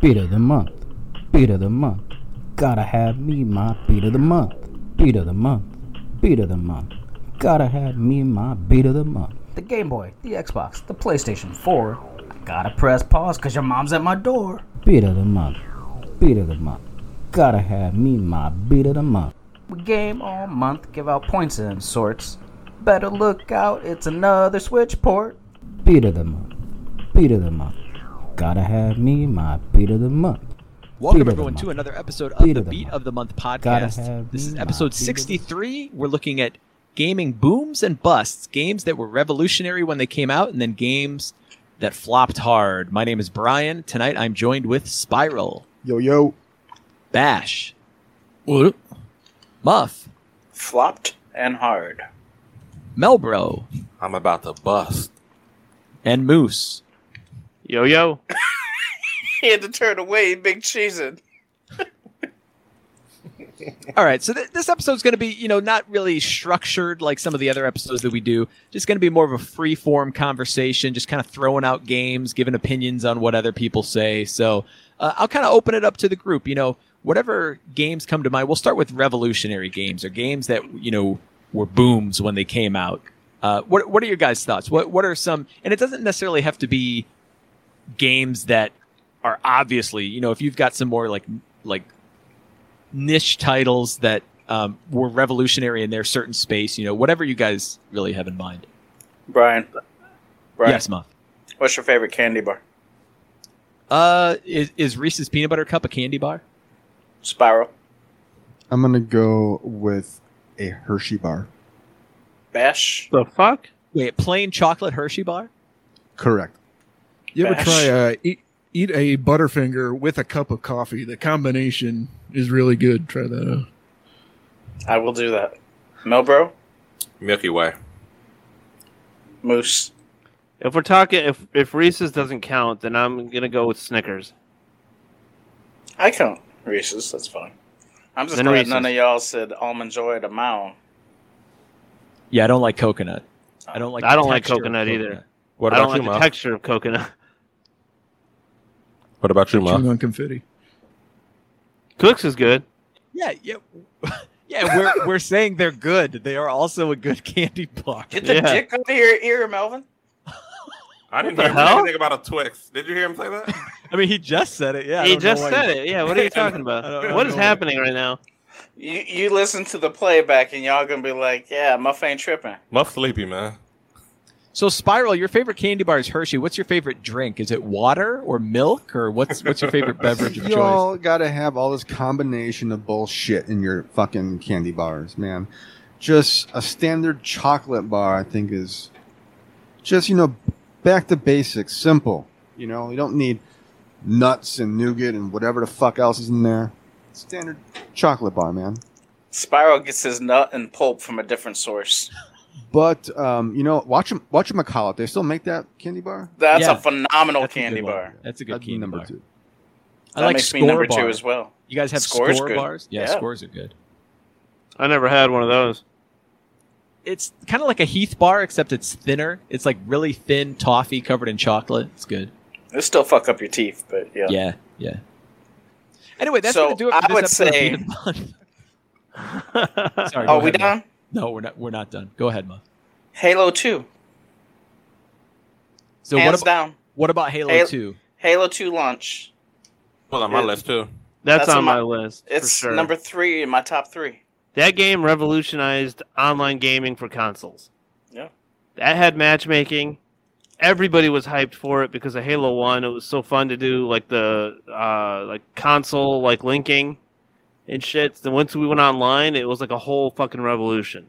Beat of the month, beat of the month. Gotta have me my beat of the month, beat of the month, beat of the month. Gotta have me my beat of the month. The Game Boy, the Xbox, the PlayStation 4. I gotta press pause cause your mom's at my door. Beat of the month, beat of the month. Gotta have me my beat of the month. We game all month, give out points and sorts. Better look out, it's another Switch port. Beat of the month, beat of the month. Gotta have me my beat of the month. Welcome everyone to another episode of the Beat of the Month podcast. This is episode 63. We're looking at gaming booms and busts, games that were revolutionary when they came out, and then games that flopped hard. My name is Brian. Tonight I'm joined with Spiral. Yo yo. Bash. What? Muff. Flopped and hard. Melbro. I'm about to bust. And Moose. Yo yo. He had to turn away, big cheesin'. All right, so this episode's going to be, not really structured like some of the other episodes that we do. Just going to be more of a free-form conversation, just kind of throwing out games, giving opinions on what other people say. So I'll kind of open it up to the group. Whatever games come to mind, we'll start with revolutionary games or games that, were booms when they came out. What are your guys' thoughts? What are some... And it doesn't necessarily have to be games that are obviously, if you've got some more like niche titles that were revolutionary in their certain space, whatever you guys really have in mind. Brian. Yes, Muff. What's your favorite candy bar? Is Reese's Peanut Butter Cup a candy bar? Spiral. I'm going to go with a Hershey bar. Bash. The fuck? Wait, plain chocolate Hershey bar? Correct. You ever try eat a Butterfinger with a cup of coffee? The combination is really good. Try that out. I will do that. Melbro? Milky Way. Moose. If we're talking, if Reese's doesn't count, then I'm going to go with Snickers. I count Reese's. That's fine. I'm just glad none of y'all said Almond Joy to my own. Yeah, I don't like coconut. I don't like coconut either. What about you, Mom? I don't like the texture of coconut. What about you, Mom? Chewing on confetti. Cooks is good. Yeah. We're saying they're good. They are also a good candy bar. Get the dick out of your ear, Melvin. I didn't hear anything about a Twix. Did you hear him say that? I mean, he just said it. Yeah, he just said it. Yeah, what are you talking about? What is happening right now? You listen to the playback, and y'all gonna be like, "Yeah, Muff ain't tripping." Muff sleepy, man. So, Spiral, your favorite candy bar is Hershey. What's your favorite drink? Is it water or milk, or what's your favorite beverage of choice? Y'all gotta have all this combination of bullshit in your fucking candy bars, man. Just a standard chocolate bar, I think, is just back to basics, simple. You don't need nuts and nougat and whatever the fuck else is in there. Standard chocolate bar, man. Spiral gets his nut and pulp from a different source. But, watch them call it. They still make that candy bar? That's a phenomenal candy bar. That's a good candy bar. Number two. I like Score number bar. Two as well. You guys have Score bars? Yeah, Scores are good. I never had one of those. It's kind of like a Heath bar, except it's thinner. It's like really thin toffee covered in chocolate. It's good. It'll still fuck up your teeth, but yeah. Yeah. Anyway, that's going to do it for this episode. Sorry, are we done? No, we're not done. Go ahead, Ma. Halo 2. So what about Halo 2? Halo 2 launch. Well, on my list too. That's on my list. It's for sure. Number 3 in my top 3. That game revolutionized online gaming for consoles. Yeah. That had matchmaking. Everybody was hyped for it because of Halo 1. It was so fun to do the console linking. And shit, then once we went online, it was like a whole fucking revolution.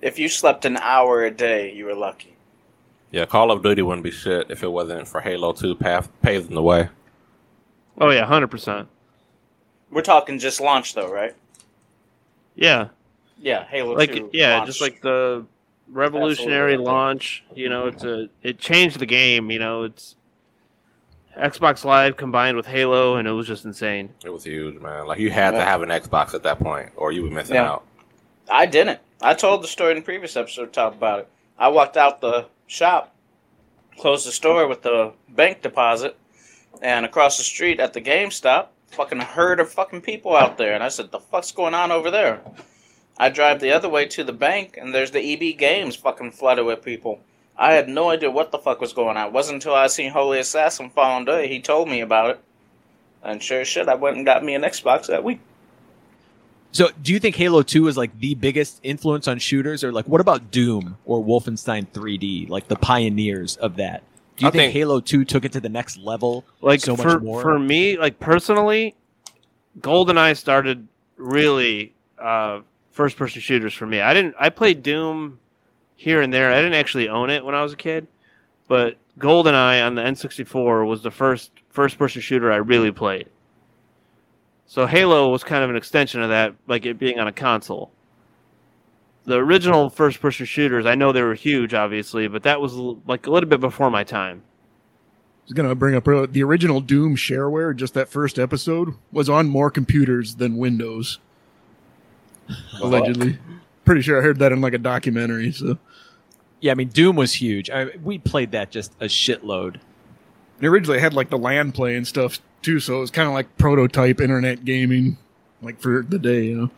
If you slept an hour a day, you were lucky. Yeah, Call of Duty wouldn't be shit if it wasn't for Halo 2 paving the way. Oh, yeah, 100%. We're talking just launch, though, right? Yeah. Yeah, Halo 2. Yeah, launch. Just like the revolutionary launch. It changed the game. It's Xbox Live combined with Halo, and it was just insane. It was huge, man. You had to have an Xbox at that point, or you were missing out. I didn't. I told the story in the previous episode, talked about it. I walked out the shop, closed the store with the bank deposit, and across the street at the GameStop, fucking herd of fucking people out there. And I said, the fuck's going on over there? I drive the other way to the bank, and there's the EB Games fucking flooded with people. I had no idea what the fuck was going on. It wasn't until I seen Holy Assassin following day, he told me about it. And sure as shit, I went and got me an Xbox that week. So do you think Halo 2 is like the biggest influence on shooters? Or like, what about Doom or Wolfenstein 3D, like the pioneers of that? Do you think Halo 2 took it to the next level like so much more? For me, like personally, GoldenEye started really first-person shooters for me. I played Doom here and there. I didn't actually own it when I was a kid, but GoldenEye on the N64 was the first-person shooter I really played. So Halo was kind of an extension of that, like it being on a console. The original first-person shooters, I know they were huge, obviously, but that was like a little bit before my time. I was going to bring up the original Doom shareware, just that first episode, was on more computers than Windows. Allegedly. Pretty sure I heard that in like a documentary. So, yeah, I mean, Doom was huge. We played that just a shitload. And originally it had like the LAN play and stuff, too, so it was kind of like prototype internet gaming, like for the day, you know.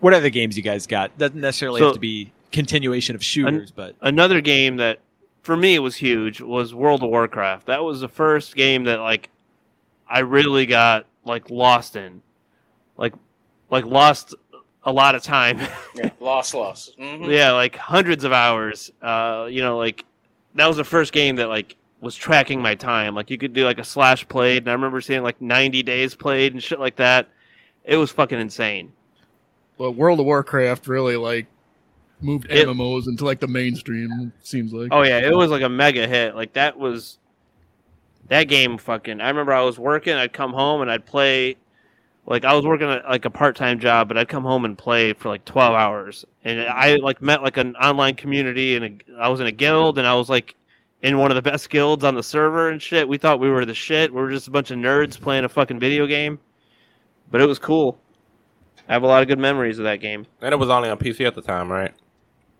What other games you guys got? Doesn't necessarily have to be continuation of shooters, but another game that for me was huge was World of Warcraft. That was the first game that like I really got like lost in, like lost a lot of time. Yeah, lost. Mm-hmm. Yeah, like hundreds of hours. You know, like that was the first game that like was tracking my time. Like you could do like a slash played, and I remember seeing like 90 days played and shit like that. It was fucking insane. But World of Warcraft really, like, moved MMOs into, like, the mainstream, it seems like. Oh, yeah, it was, like, a mega hit. Like, that was... That game fucking... I remember I was working, I'd come home, and I'd play... Like, I was working at, like, a part-time job, but I'd come home and play for, like, 12 hours. And I, like, met, like, an online community, and I was in a guild, and I was, like, in one of the best guilds on the server and shit. We thought we were the shit. We were just a bunch of nerds playing a fucking video game. But it was cool. I have a lot of good memories of that game. And it was only on PC at the time, right?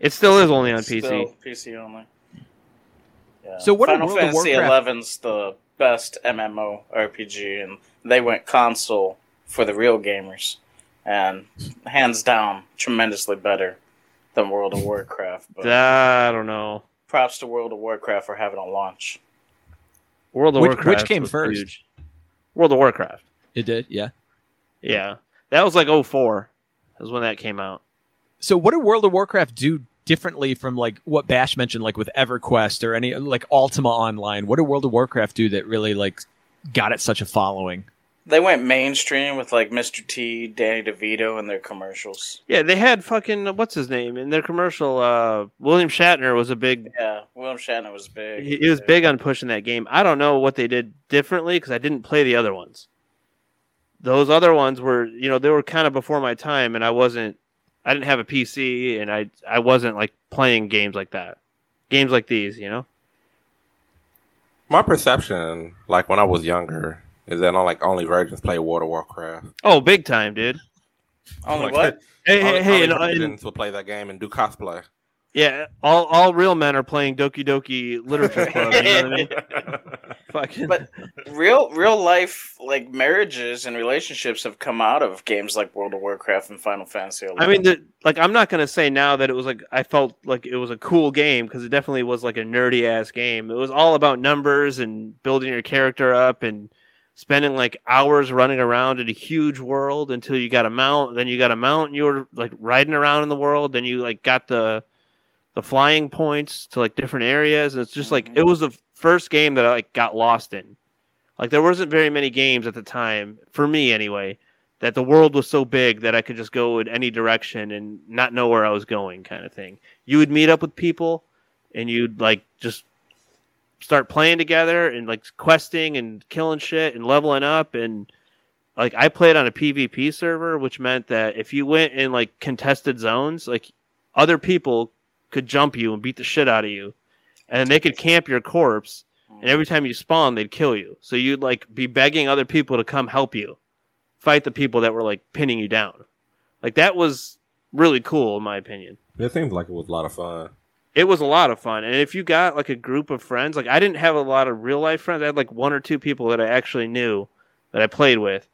It still is only on PC. Still PC only. Yeah. So what Final Fantasy XI's the best MMO RPG, and they went console for the real gamers, and hands down, tremendously better than World of Warcraft. But I don't know. Props to World of Warcraft for having a launch. World of Warcraft. Which came first? Huge. World of Warcraft. It did, yeah. Yeah. That was like 2004 is when that came out. So what did World of Warcraft do differently from like what Bash mentioned, like with EverQuest or any like Ultima Online? What did World of Warcraft do that really like got it such a following? They went mainstream with like Mr. T, Danny DeVito and their commercials. Yeah, they had fucking what's his name in their commercial. William Shatner was a big. Yeah, William Shatner was big. He was big on pushing that game. I don't know what they did differently because I didn't play the other ones. Those other ones were, you know, they were kind of before my time, and I didn't have a PC, and I wasn't, like, playing games like that. Games like these, you know? My perception, like, when I was younger, is that, like, only virgins play World of Warcraft. Oh, big time, dude. Only what? Only virgins will play that game and do cosplay. Yeah, all real men are playing Doki Doki Literature Club. You know what I mean? But real life like marriages and relationships have come out of games like World of Warcraft and Final Fantasy. I mean, like I'm not gonna say now that it was like I felt like it was a cool game because it definitely was like a nerdy ass game. It was all about numbers and building your character up and spending like hours running around in a huge world until you got a mount. Then you got a mount, and you were like riding around in the world. Then you like got the flying points to like different areas, and it's just like it was the first game that I like got lost in. Like there wasn't very many games at the time, for me anyway, that the world was so big that I could just go in any direction and not know where I was going, kind of thing. You would meet up with people, and you'd like just start playing together and like questing and killing shit and leveling up. And like I played on a PvP server, which meant that if you went in like contested zones, like other people could jump you and beat the shit out of you, and they could camp your corpse, and every time you spawn they'd kill you, so you'd like be begging other people to come help you fight the people that were like pinning you down. Like that was really cool in my opinion. It seems like it was a lot of fun. It was a lot of fun. And if you got like a group of friends, like I didn't have a lot of real life friends. I had like one or two people that I actually knew that I played with.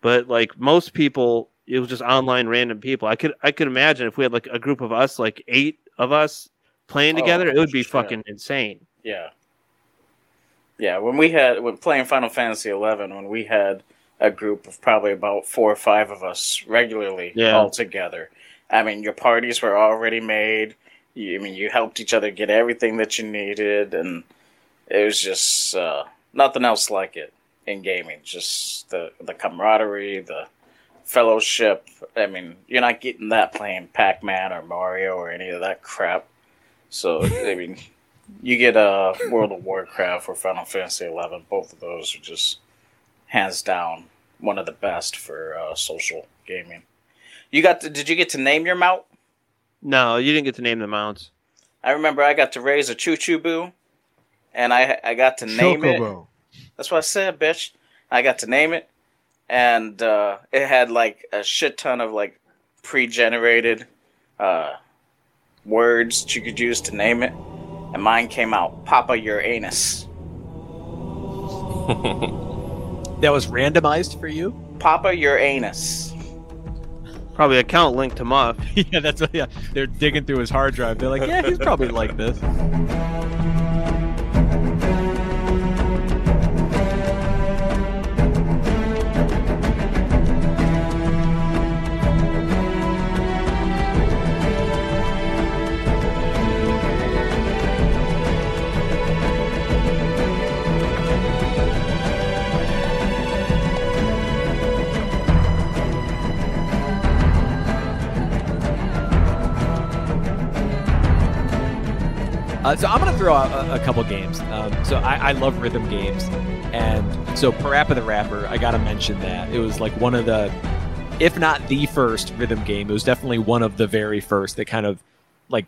But like most people, it was just online random people. I could imagine if we had like a group of us, like 8 of us playing together, it would be fucking insane. Yeah. Yeah, when playing Final Fantasy XI, when we had a group of probably about 4 or 5 of us regularly all together. I mean, your parties were already made. You helped each other get everything that you needed, and it was just nothing else like it in gaming. Just the camaraderie, the fellowship. I mean, you're not getting that playing Pac-Man or Mario or any of that crap. So, I mean, you get World of Warcraft or Final Fantasy XI. Both of those are just hands down one of the best for social gaming. Did you get to name your mount? No, you didn't get to name the mounts. I remember I got to raise a Choo-Choo Boo, and I got to name Chocobo. It. That's what I said, bitch. I got to name it, and it had like a shit ton of like pre-generated words that you could use to name it, and mine came out Papa Your Anus. That was randomized for you? Papa Your Anus. Probably account linked to Muff. Yeah, that's what, yeah. They're digging through his hard drive. They're like, yeah, he's probably like this. So I'm going to throw out a couple games. So I love rhythm games. And so Parappa the Rapper, I got to mention that. It was like one of the, if not the first rhythm game, it was definitely one of the very first that kind of like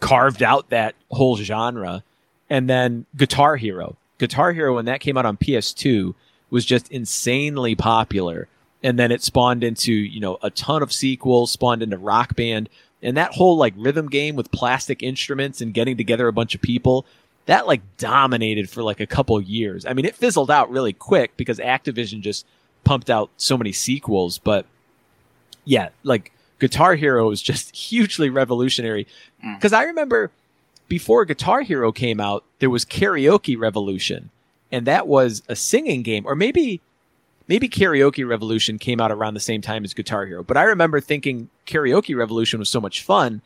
carved out that whole genre. And then Guitar Hero. Guitar Hero, when that came out on PS2, was just insanely popular. And then it spawned into, a ton of sequels, spawned into Rock Band. And that whole like rhythm game with plastic instruments and getting together a bunch of people, that like dominated for like a couple years. I mean, it fizzled out really quick because Activision just pumped out so many sequels. But yeah, like Guitar Hero is just hugely revolutionary. Because I remember before Guitar Hero came out, there was Karaoke Revolution, and that was a singing game, or maybe Karaoke Revolution came out around the same time as Guitar Hero. But I remember thinking Karaoke Revolution was so much fun,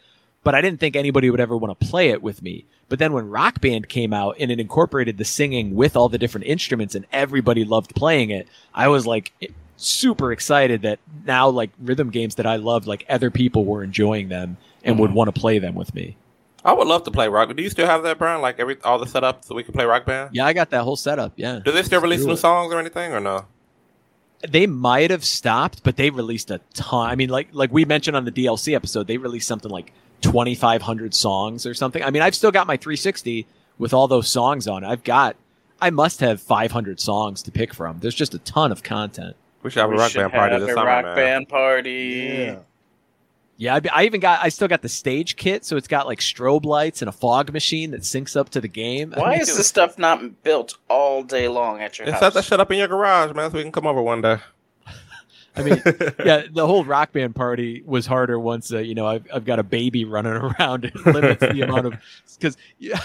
but I didn't think anybody would ever want to play it with me. But then when Rock Band came out and it incorporated the singing with all the different instruments and everybody loved playing it, I was like super excited that now like rhythm games that I loved, like other people were enjoying them and would want to play them with me. I would love to play Rock Band. Do you still have that, Brian? Like all the setup so we can play Rock Band? Yeah, I got that whole setup, yeah. Do they still release new songs or anything or no? They might have stopped, but they released a ton. I mean, like we mentioned on the DLC episode, they released something like 2,500 songs or something. I mean, I've still got my 360 with all those songs on it. I must have 500 songs to pick from. There's just a ton of content. We should have a Rock Band party this summer, man. Rock Band party. Yeah, I still got the stage kit, so it's got like strobe lights and a fog machine that syncs up to the game. Why is this stuff not built all day long at your house? Set that shit up in your garage, man, so we can come over one day. I mean, yeah, the whole Rock Band party was harder once, I've got a baby running around. It limits the amount of... Cause, yeah,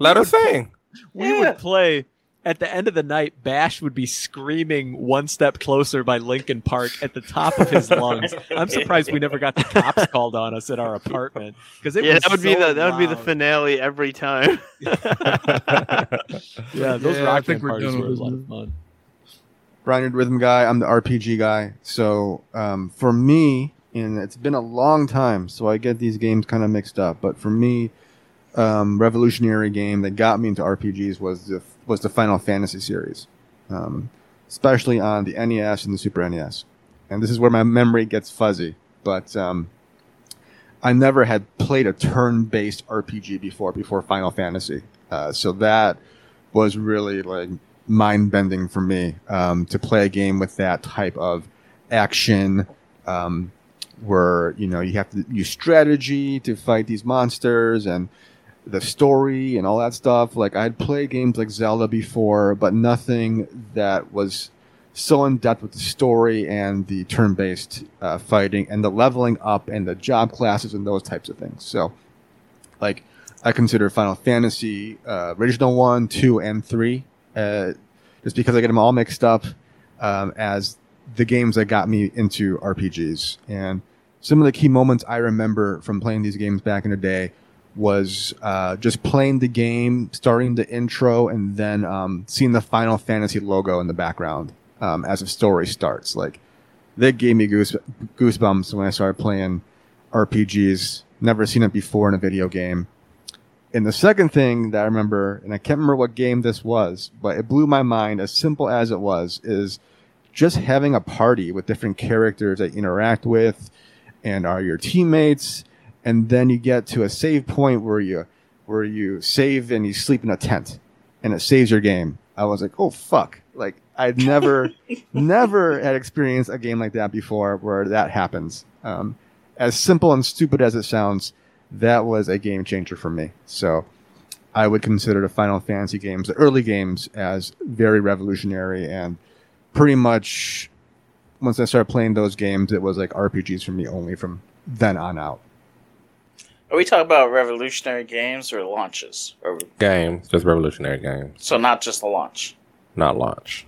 let her sing. We would play... At the end of the night, Bash would be screaming "One Step Closer" by Linkin Park at the top of his lungs. I'm surprised we never got the cops called on us at our apartment because that would be the finale every time. Rock Band parties were a lot of fun. Brian, you're the rhythm guy. I'm the RPG guy. So for me, and it's been a long time, so I get these games kind of mixed up. But for me, revolutionary game that got me into RPGs was the Final Fantasy series, especially on the NES and the Super NES. And this is where my memory gets fuzzy, but I never had played a turn-based RPG before Final Fantasy. So that was really like mind-bending for me to play a game with that type of action, where you have to use strategy to fight these monsters and the story and all that stuff. Like, I'd played games like Zelda before, but nothing that was so in depth with the story and the turn-based fighting and the leveling up and the job classes and those types of things. So, like, I consider Final Fantasy original 1, 2, and 3, just because I get them all mixed up as the games that got me into RPGs. And some of the key moments I remember from playing these games back in the day was just playing the game, starting the intro, and then seeing the Final Fantasy logo in the background as the story starts. Like, that gave me goosebumps when I started playing RPGs. Never seen it before in a video game. And the second thing that I remember, and I can't remember what game this was, but it blew my mind, as simple as it was, is just having a party with different characters that you interact with and are your teammates. And then you get to a save point where you save and you sleep in a tent and it saves your game. I was like, oh, fuck. Like, I'd never had experienced a game like that before where that happens. As simple and stupid as it sounds, that was a game changer for me. So I would consider the Final Fantasy games, the early games, as very revolutionary. And pretty much once I started playing those games, it was like RPGs for me only from then on out. Are we talking about revolutionary games or launches? Or games, just revolutionary games. So not just the launch. Not launch.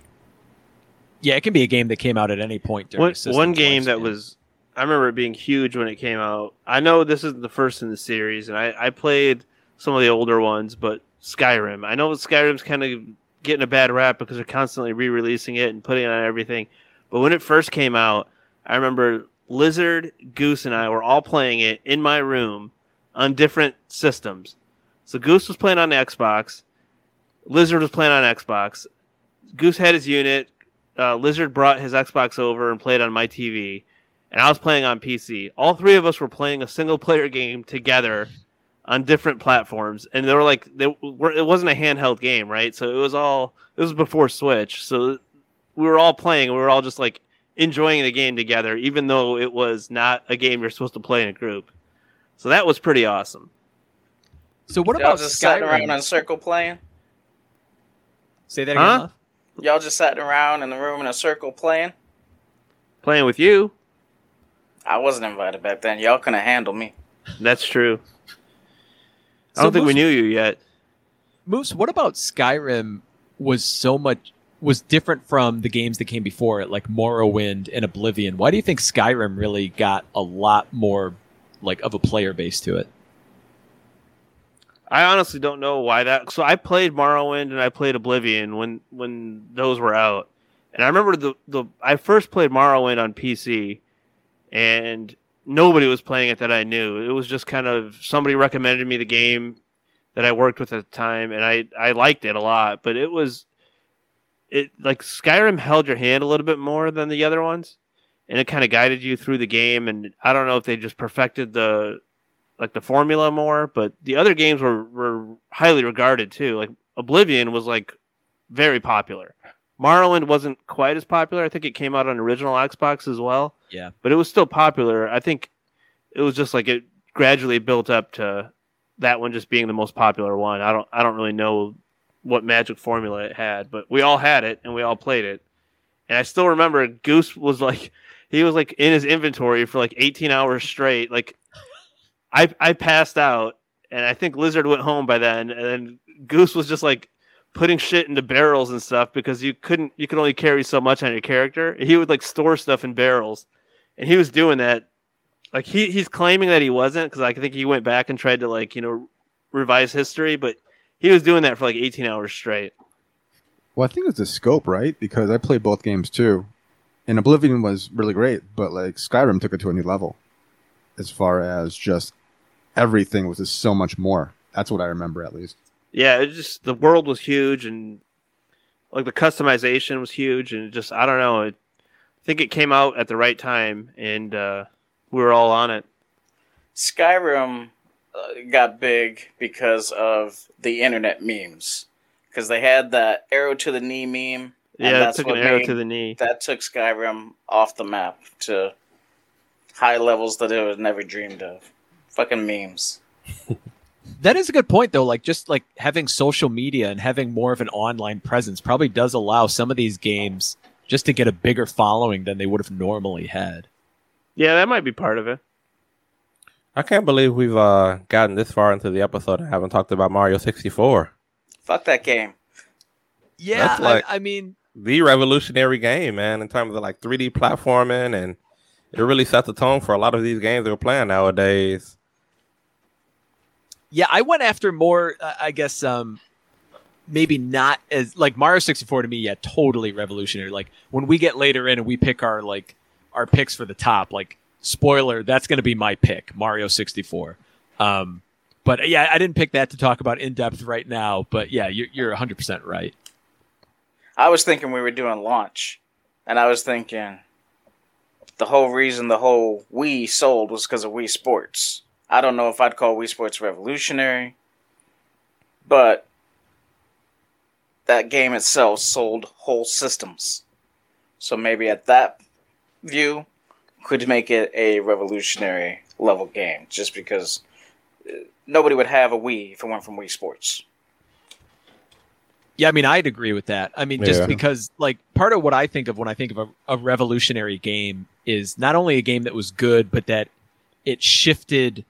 Yeah, it can be a game that came out at any point during the system. One game that was, I remember it being huge when it came out. I know this isn't the first in the series, and I played some of the older ones, but Skyrim. I know Skyrim's kind of getting a bad rap because they're constantly re-releasing it and putting it on everything. But when it first came out, I remember Lizard, Goose, and I were all playing it in my room on different systems. So Goose was playing on Xbox. Lizard was playing on Xbox. Goose had his unit. Lizard brought his Xbox over and played on my TV. And I was playing on PC. All three of us were playing a single-player game together on different platforms. And it wasn't a handheld game, right? So it was before Switch. So we were all playing. We were all just like enjoying the game together, even though it was not a game you're supposed to play in a group. So that was pretty awesome. So what about just Skyrim? Sitting around in a circle playing? Say that again, huh? Y'all just sat around in the room in a circle playing? Playing with you? I wasn't invited back then. Y'all couldn't handle me. That's true. I don't think we knew you yet. Moose, what about Skyrim was different from the games that came before it, like Morrowind and Oblivion? Why do you think Skyrim really got a lot more like of a player base to it? I honestly don't know why that. So I played Morrowind and I played Oblivion when those were out, and I remember I first played Morrowind on PC, and nobody was playing it that I knew. It was just kind of somebody recommended me the game that I worked with at the time, and I liked it a lot. But it like Skyrim held your hand a little bit more than the other ones. And it kind of guided you through the game, and I don't know if they just perfected the formula more, but the other games were highly regarded too. Like Oblivion was like very popular. Morrowind wasn't quite as popular. I think it came out on original Xbox as well. Yeah, but it was still popular. I think it was just like it gradually built up to that one just being the most popular one. I don't really know what magic formula it had, but we all had it and we all played it. And I still remember Goose was like, he was like in his inventory for like 18 hours straight. Like I passed out, and I think Lizard went home by then. And then Goose was just like putting shit into barrels and stuff because you could only carry so much on your character. He would like store stuff in barrels, and he was doing that. Like he's claiming that he wasn't, because I think he went back and tried to like, revise history, but he was doing that for like 18 hours straight. Well, I think it's the scope, right? Because I played both games too. And Oblivion was really great, but like Skyrim took it to a new level as far as just everything was just so much more. That's what I remember, at least. Yeah, it just, the world was huge, and like the customization was huge, and just, I don't know. I think it came out at the right time, and we were all on it. Skyrim got big because of the internet memes, because they had that arrow to the knee meme. And yeah, that's an arrow to the knee. That took Skyrim off the map to high levels that it was never dreamed of. Fucking memes. That is a good point, though. Like, just like having social media and having more of an online presence probably does allow some of these games just to get a bigger following than they would have normally had. Yeah, that might be part of it. I can't believe we've gotten this far into the episode and haven't talked about Mario 64. Fuck that game. Yeah, that's like I mean, the revolutionary game, man, in terms of like 3D platforming, and it really set the tone for a lot of these games that we're playing nowadays. Yeah, I went after more, I guess, maybe not as like Mario 64 to me. Yeah, totally revolutionary. Like when we get later in and we pick our like our picks for the top, like, spoiler, that's going to be my pick, Mario 64. But yeah, I didn't pick that to talk about in depth right now. But yeah, you're 100% right. I was thinking we were doing launch, and I was thinking the whole reason the whole Wii sold was because of Wii Sports. I don't know if I'd call Wii Sports revolutionary, but that game itself sold whole systems. So maybe at that view, could make it a revolutionary level game just because nobody would have a Wii if it weren't from Wii Sports. Yeah, I mean, I'd agree with that. I mean, just because like part of what I think of when I think of a revolutionary game is not only a game that was good, but that it shifted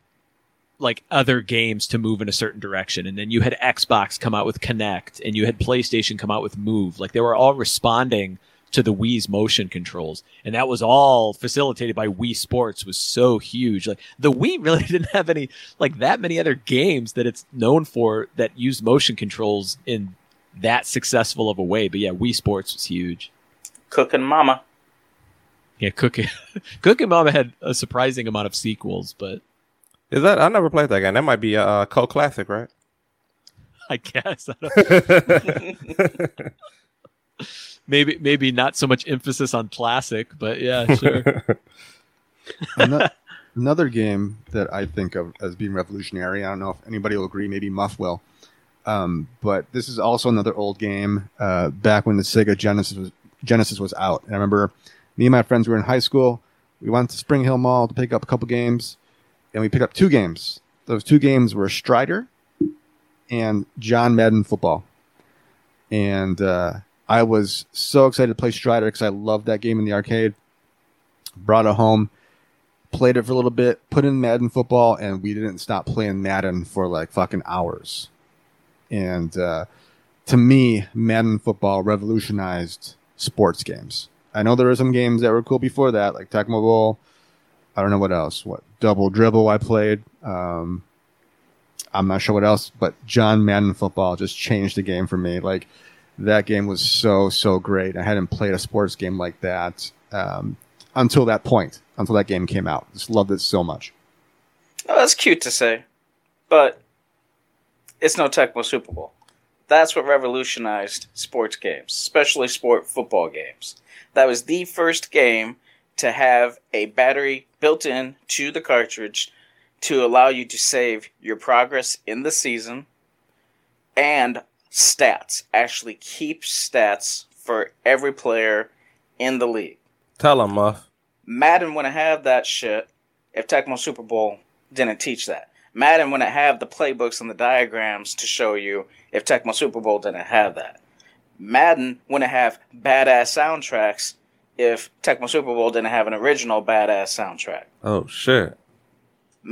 like other games to move in a certain direction. And then you had Xbox come out with Kinect, and you had PlayStation come out with Move. Like they were all responding to the Wii's motion controls. And that was all facilitated by Wii Sports, was so huge. Like the Wii really didn't have any, like that many other games that it's known for that use motion controls in that successful of a way. But yeah, Wii Sports was huge. Cookin' Mama. Yeah, Cookin' Mama had a surprising amount of sequels, but is that, I never played that game. That might be a cult classic, right? I guess. I don't know. Maybe not so much emphasis on classic, but yeah, sure. Another game that I think of as being revolutionary, I don't know if anybody will agree, maybe Muff will, but this is also another old game back when the Sega Genesis was out. And I remember me and my friends were in high school. We went to Spring Hill Mall to pick up a couple games, and we picked up two games. Those two games were Strider and John Madden Football. And I was so excited to play Strider because I loved that game in the arcade. Brought it home, played it for a little bit, put in Madden Football, and we didn't stop playing Madden for like fucking hours. And to me, Madden Football revolutionized sports games. I know there were some games that were cool before that, like Tecmo Bowl. I don't know what else. What Double Dribble I played. I'm not sure what else, but John Madden Football just changed the game for me. Like, that game was so great. I hadn't played a sports game like that until that point, until that game came out. Just loved it so much. Oh, that's cute to say, but it's no Tecmo Super Bowl. That's what revolutionized sports games, especially sport football games. That was the first game to have a battery built in to the cartridge to allow you to save your progress in the season and stats. Actually keep stats for every player in the league. Tell them, Muff. Madden wouldn't have that shit if Tecmo Super Bowl didn't teach that. Madden wouldn't have the playbooks and the diagrams to show you if Tecmo Super Bowl didn't have that. Madden wouldn't have badass soundtracks if Tecmo Super Bowl didn't have an original badass soundtrack. Oh, shit.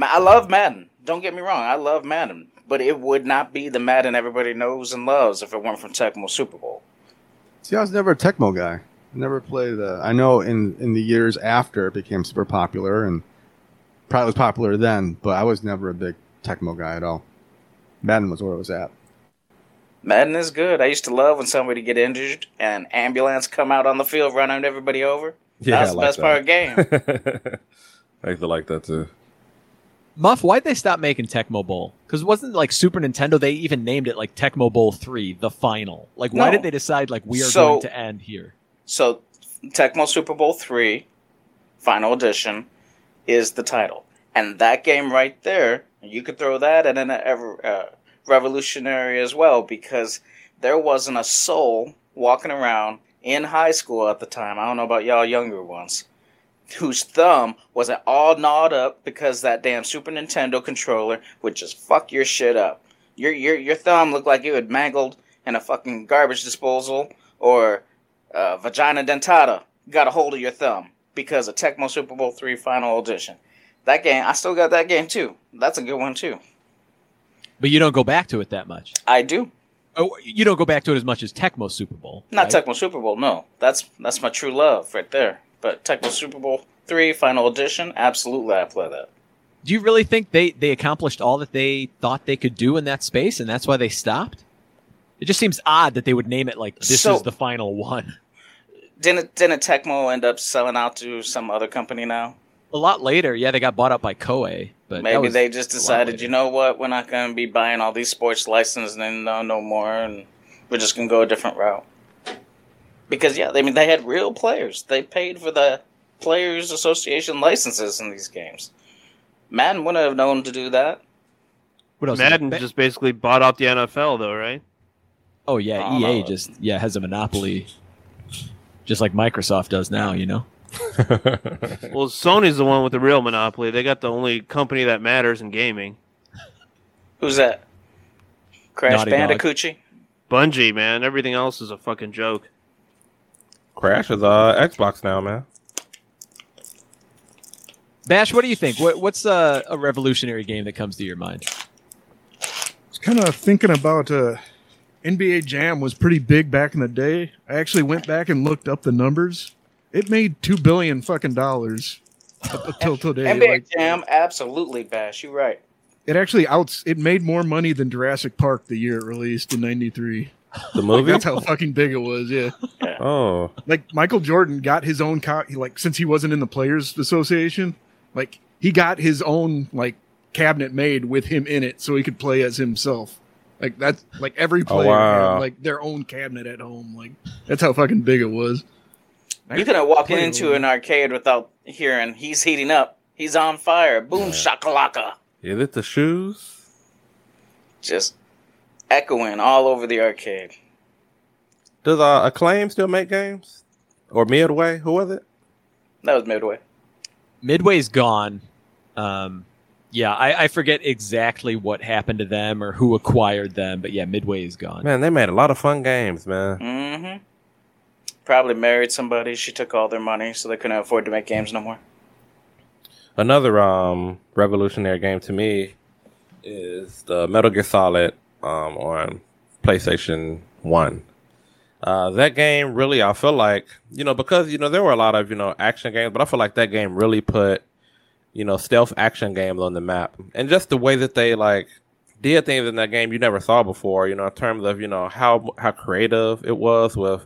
I love Madden. Don't get me wrong. I love Madden. But it would not be the Madden everybody knows and loves if it weren't from Tecmo Super Bowl. See, I was never a Tecmo guy. I never played the... I know in the years after it became super popular, and probably was popular then, but I was never a big Tecmo guy at all. Madden was where it was at. Madden is good. I used to love when somebody get injured and an ambulance come out on the field, run everybody over. Yeah, that's the best part of the game. I used to like that too. Muff, why'd they stop making Tecmo Bowl? Because wasn't like Super Nintendo, they even named it like Tecmo Bowl 3, the final. Like, why did they decide like we are going to end here? So Tecmo Super Bowl 3, Final Edition, is the title. And that game right there, you could throw that at an revolutionary as well, because there wasn't a soul walking around in high school at the time. I don't know about y'all younger ones. whose thumb wasn't all gnawed up because that damn Super Nintendo controller would just fuck your shit up. Your thumb looked like it had mangled in a fucking garbage disposal or vagina dentata got a hold of your thumb because of Tecmo Super Bowl III Final Edition. That game, I still got that game too. That's a good one too. But you don't go back to it that much. I do. Oh, you don't go back to it as much as Tecmo Super Bowl. Not right? Tecmo Super Bowl, no. That's my true love right there. But Tecmo Super Bowl III Final Edition, absolutely I play that. Do you really think they accomplished all that they thought they could do in that space, and that's why they stopped? It just seems odd that they would name it like, this is the final one. Didn't Tecmo end up selling out to some other company now? A lot later, yeah, they got bought up by Koei. But maybe they just decided, you know what, we're not going to be buying all these sports licenses no more, and we're just going to go a different route. Because, yeah, I mean, they had real players. They paid for the Players Association licenses in these games. Madden wouldn't have known to do that. What else? Madden just basically bought out the NFL, though, right? Oh, yeah, EA just has a monopoly, just like Microsoft does now, you know? Well, Sony's the one with the real monopoly. They got the only company that matters in gaming. Who's that? Crash Bandicoot? Bungie, man. Everything else is a fucking joke. Crash is Xbox now, man. Bash, what do you think? What's a revolutionary game that comes to your mind? I was kind of thinking about NBA Jam was pretty big back in the day. I actually went back and looked up the numbers. It made $2 billion fucking dollars up until today. NBA Jam, absolutely, Bash. You're right. It actually it made more money than Jurassic Park the year it released in '93. The movie? That's how fucking big it was. Yeah. Oh. Like Michael Jordan got his own since he wasn't in the Players Association, like he got his own like cabinet made with him in it, so he could play as himself. Like that's like every player had like their own cabinet at home. Like that's how fucking big it was. You couldn't walk into an arcade without hearing, he's heating up, he's on fire, boom, shakalaka. You lit the shoes? Just echoing all over the arcade. Does Acclaim still make games? Or Midway? Who was it? That was Midway. Midway's gone. I forget exactly what happened to them or who acquired them, but yeah, Midway is gone. Man, they made a lot of fun games, man. Mm-hmm. Probably married somebody. She took all their money, so they couldn't afford to make games no more. Another revolutionary game to me is the Metal Gear Solid on PlayStation 1. That game really, I feel like, you know, because, you know, there were a lot of, you know, action games, but I feel like that game really put, you know, stealth action games on the map. And just the way that they, like, did things in that game you never saw before, you know, in terms of, you know, how creative it was with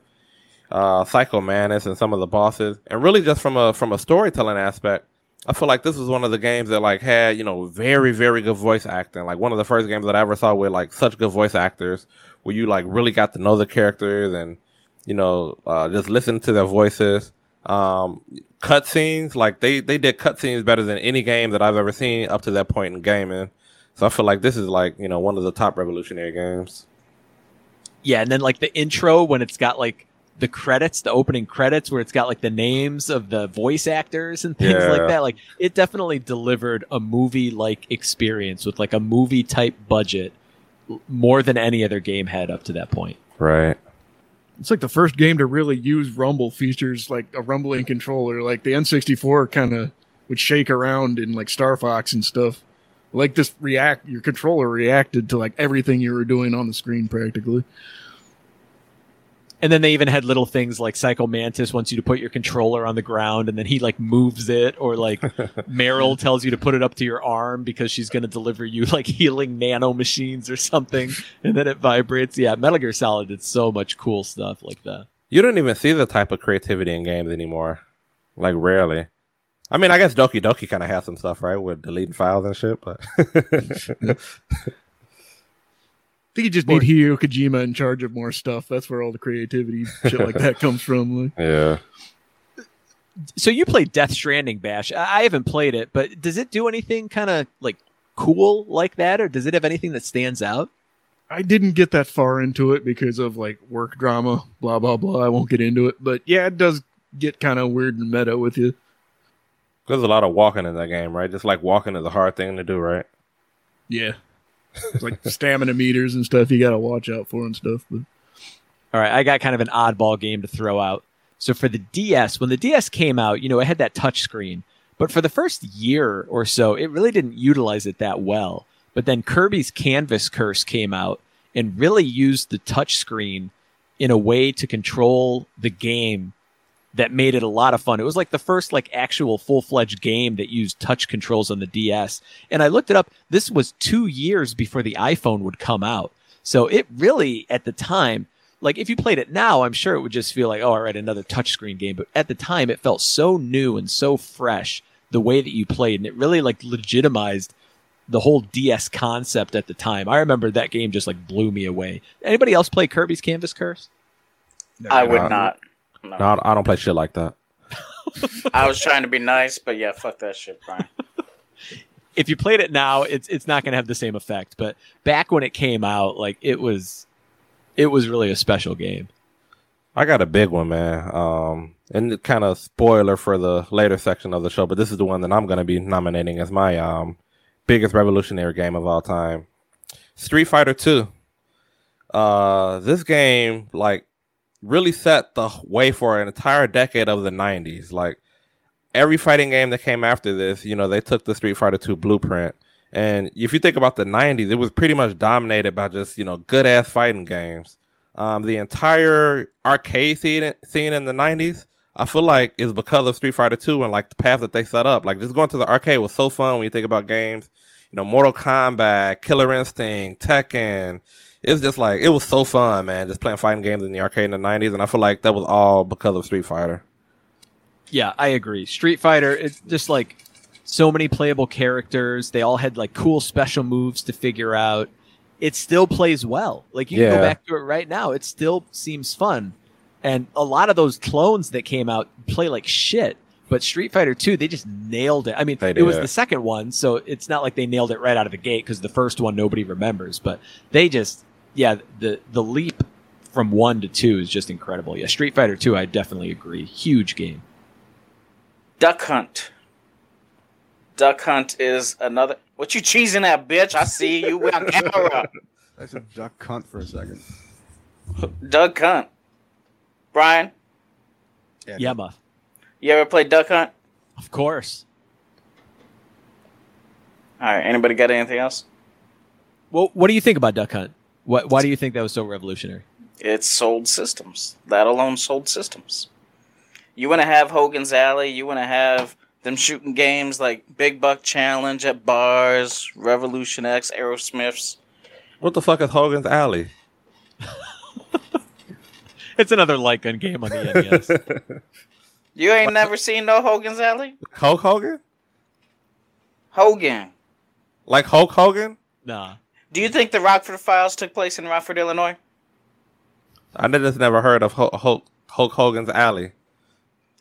Psycho Manus and some of the bosses, and really just from a storytelling aspect, I feel like this was one of the games that like had, you know, very, very good voice acting. Like one of the first games that I ever saw with like such good voice actors, where you like really got to know the characters and, you know, just listen to their voices. Cutscenes, like they did cutscenes better than any game that I've ever seen up to that point in gaming. So I feel like this is like, you know, one of the top revolutionary games. Yeah, and then like the intro when it's got like the credits, the opening credits where it's got like the names of the voice actors and things like that. Like it definitely delivered a movie like experience with like a movie type budget more than any other game had up to that point. Right. It's like the first game to really use rumble features, like a rumbling controller, like the N64 kind of would shake around in like Star Fox and stuff. Like this your controller reacted to like everything you were doing on the screen practically. And then they even had little things like Psycho Mantis wants you to put your controller on the ground and then he like moves it, or like Meryl tells you to put it up to your arm because she's going to deliver you like healing nano machines or something, and then it vibrates. Yeah, Metal Gear Solid did so much cool stuff like that. You don't even see the type of creativity in games anymore. Like rarely. I mean, I guess Doki Doki kind of has some stuff, right? With deleting files and shit, but... I think you just need Hideo Kojima in charge of more stuff. That's where all the creativity shit like that comes from. Like. Yeah. So you played Death Stranding, Bash. I haven't played it, but does it do anything kind of like cool like that, or does it have anything that stands out? I didn't get that far into it because of like work drama, blah, blah, blah. I won't get into it, but yeah, it does get kind of weird and meta with you. There's a lot of walking in that game, right? Just like walking is a hard thing to do, right? Yeah. It's like stamina meters and stuff you got to watch out for and stuff. But. All right, I got kind of an oddball game to throw out. So for the DS, when the DS came out, you know, it had that touch screen. But for the first year or so, it really didn't utilize it that well. But then Kirby's Canvas Curse came out and really used the touch screen in a way to control the game that made it a lot of fun. It was like the first like actual full-fledged game that used touch controls on the DS. And I looked it up. This was 2 years before the iPhone would come out. So it really, at the time, like if you played it now, I'm sure it would just feel like, oh, all right, another touchscreen game. But at the time, it felt so new and so fresh the way that you played. And it really like legitimized the whole DS concept at the time. I remember that game just like blew me away. Anybody else play Kirby's Canvas Curse? No, I would not. No, I don't play shit like that. I was trying to be nice, but yeah, fuck that shit, Brian. If you played it now, it's not going to have the same effect. But back when it came out, like it was really a special game. I got a big one, man. And kind of spoiler for the later section of the show, but this is the one that I'm going to be nominating as my biggest revolutionary game of all time. Street Fighter 2. This game, like, really set the way for an entire decade of the 90s. Like, every fighting game that came after this, you know, they took the Street Fighter 2 blueprint. And if you think about the 90s, it was pretty much dominated by just, you know, good-ass fighting games. The entire arcade scene in the 90s, I feel like, is because of Street Fighter 2 and, like, the path that they set up. Like, just going to the arcade was so fun when you think about games. You know, Mortal Kombat, Killer Instinct, Tekken. It was just like, it was so fun, man, just playing fighting games in the arcade in the 90s. And I feel like that was all because of Street Fighter. Yeah, I agree. Street Fighter, it's just like so many playable characters. They all had like cool special moves to figure out. It still plays well. Like you can go back to it right now. It still seems fun. And a lot of those clones that came out play like shit. But Street Fighter 2, they just nailed it. I mean, it was the second one, so it's not like they nailed it right out of the gate because the first one nobody remembers. But they just, the leap from 1 to 2 is just incredible. Yeah, Street Fighter 2, I definitely agree. Huge game. Duck Hunt. Duck Hunt is another... What you cheesing at, bitch? I see you with a camera. I said Duck Hunt for a second. Duck Hunt. Brian? Yeah, Muff. You ever played Duck Hunt? Of course. All right. Anybody got anything else? Well, what do you think about Duck Hunt? Why do you think that was so revolutionary? It sold systems. That alone sold systems. You want to have Hogan's Alley. You want to have them shooting games like Big Buck Challenge at bars, Revolution X, Aerosmiths. What the fuck is Hogan's Alley? It's another light gun game on the NES. You ain't never seen no Hogan's Alley? Hulk Hogan? Hogan. Like Hulk Hogan? Nah. Do you think the Rockford Files took place in Rockford, Illinois? I just never heard of Hulk Hogan's Alley.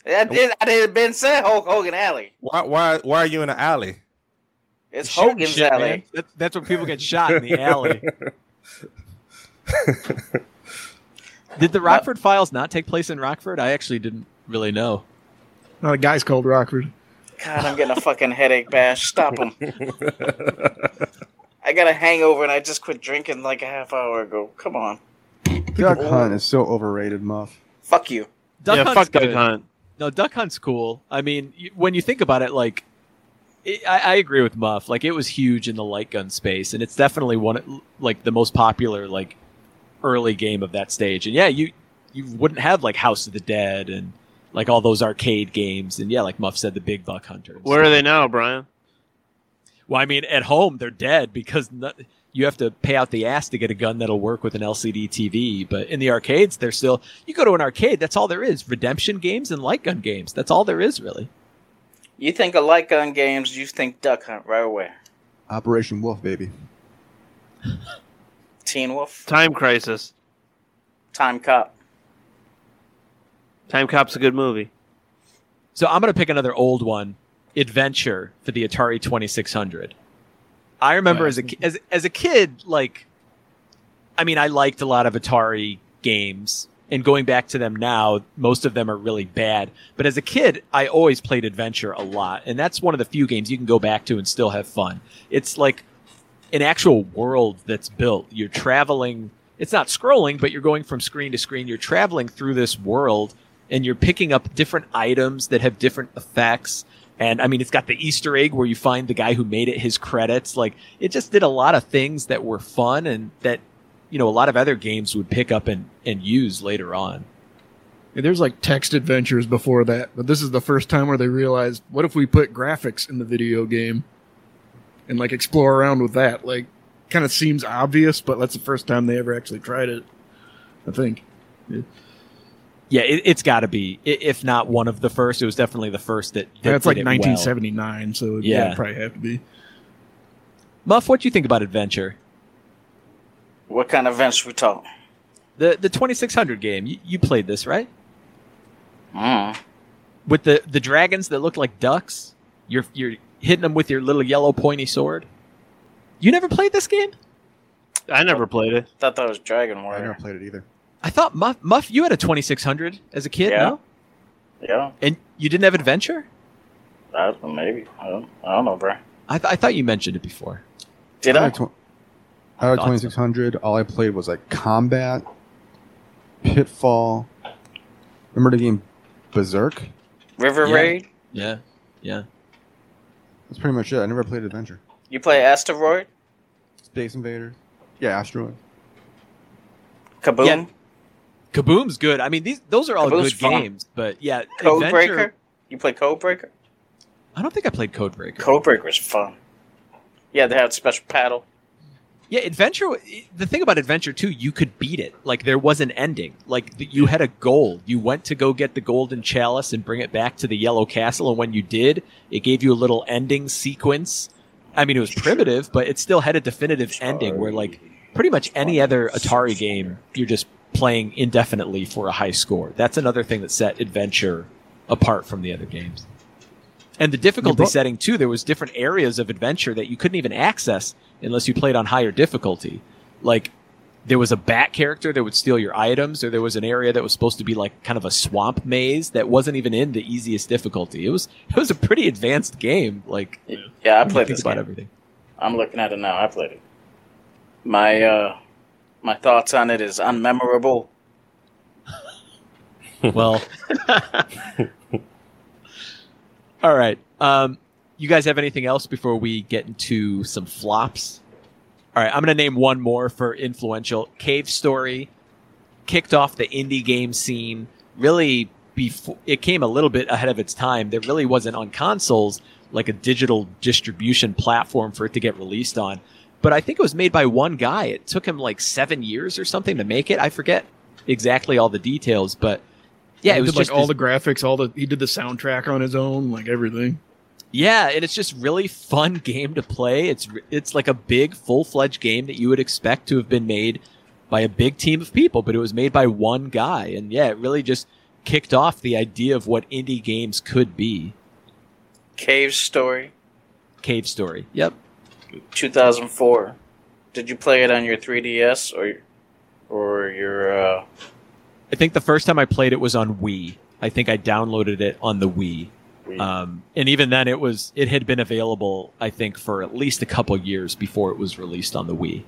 I did been said Hulk Hogan Alley. Why are you in an alley? It's Hogan's Alley. That's where people get shot, in the alley. Did the Rockford Files not take place in Rockford? I actually didn't really know. No, the guy's called Rockford. God, I'm getting a fucking headache, Bash. Stop him. I got a hangover and I just quit drinking like a half hour ago. Come on. Duck Hunt is so overrated, Muff. Fuck you. Duck Hunt's good. No, Duck Hunt's cool. I mean, when you think about it, like, I agree with Muff. Like, it was huge in the light gun space, and it's definitely one, like, the most popular, like, early game of that stage. And yeah, you wouldn't have, like, House of the Dead and, like, all those arcade games. And yeah, like Muff said, the Big Buck Hunters. Where are they now, Brian? Well, I mean, at home, they're dead because you have to pay out the ass to get a gun that'll work with an LCD TV. But in the arcades, they're still... You go to an arcade, that's all there is. Redemption games and light gun games. That's all there is, really. You think of light gun games, you think Duck Hunt right away. Operation Wolf, baby. Teen Wolf. Time Crisis. Time Cop. Time Cop's a good movie. So I'm going to pick another old one, Adventure, for the Atari 2600. I remember as a kid, like, I mean, I liked a lot of Atari games, And going back to them now, most of them are really bad. But as a kid, I always played Adventure a lot. And that's one of the few games you can go back to and still have fun. It's like an actual world that's built. You're traveling. It's not scrolling, but you're going from screen to screen. You're traveling through this world, and you're picking up different items that have different effects. And, I mean, it's got the Easter egg where you find the guy who made it, his credits. Like, it just did a lot of things that were fun and that, you know, a lot of other games would pick up and use later on. Yeah, there's like text adventures before that, but this is the first time where they realized, what if we put graphics in the video game and like explore around with that? Like, kind of seems obvious, but that's the first time they ever actually tried it, I think. Yeah. Yeah, it's got to be, if not one of the first, it was definitely the first that did it well. That's like 1979, so it'd probably have to be. Muff, what do you think about Adventure? What kind of Adventure we talk? The 2600 game. You played this, right? With the dragons that look like ducks? You're hitting them with your little yellow pointy sword? You never played this game? I never played it. I thought that was Dragon Warrior. I never played it either. I thought, Muff, you had a 2600 as a kid, yeah. No? Yeah. And you didn't have Adventure? Maybe. I don't know, bro. I thought you mentioned it before. Did I? I had a 2600. So. All I played was like Combat, Pitfall. Remember the game Berserk? River Raid? Yeah. Yeah. That's pretty much it. I never played Adventure. You play Asteroid? Space Invaders. Yeah, Asteroid. Kaboom? Yeah. Kaboom's good. I mean, those are all Kaboom's good fun. Games, but yeah. Codebreaker? You play Codebreaker? I don't think I played Codebreaker. Codebreaker's fun. Yeah, they had a special paddle. Yeah, Adventure. The thing about Adventure too, you could beat it. Like there was an ending. Like you had a goal. You went to go get the golden chalice and bring it back to the Yellow Castle. And when you did, it gave you a little ending sequence. I mean, it was primitive, but it still had a definitive ending. Where like pretty much any other Atari game, you're just playing indefinitely for a high score. That's another thing that set Adventure apart from the other games. And the difficulty setting too. There was different areas of Adventure that you couldn't even access unless you played on higher difficulty. Like, there was a bat character that would steal your items, or there was an area that was supposed to be like kind of a swamp maze that wasn't even in the easiest difficulty. It was a pretty advanced game. Like, yeah, I played this about everything. I'm looking at it now. I played it. My thoughts on it is unmemorable. Well, all right. You guys have anything else before we get into some flops? All right, I'm going to name one more for influential. Cave Story kicked off the indie game scene. Really, before it came a little bit ahead of its time. There really wasn't on consoles like a digital distribution platform for it to get released on. But I think it was made by one guy. It took him like 7 years or something to make it. I forget exactly all the details, but yeah, it was just like all the graphics, he did the soundtrack on his own, like everything. Yeah, and it's just really fun game to play. It's like a big, full-fledged game that you would expect to have been made by a big team of people, but it was made by one guy. And yeah, it really just kicked off the idea of what indie games could be. Cave Story, yep. 2004. Did you play it on your 3DS or your... I think the first time I played it was on Wii. I think I downloaded it on the Wii. And even then, it had been available, I think, for at least a couple years before it was released on the Wii.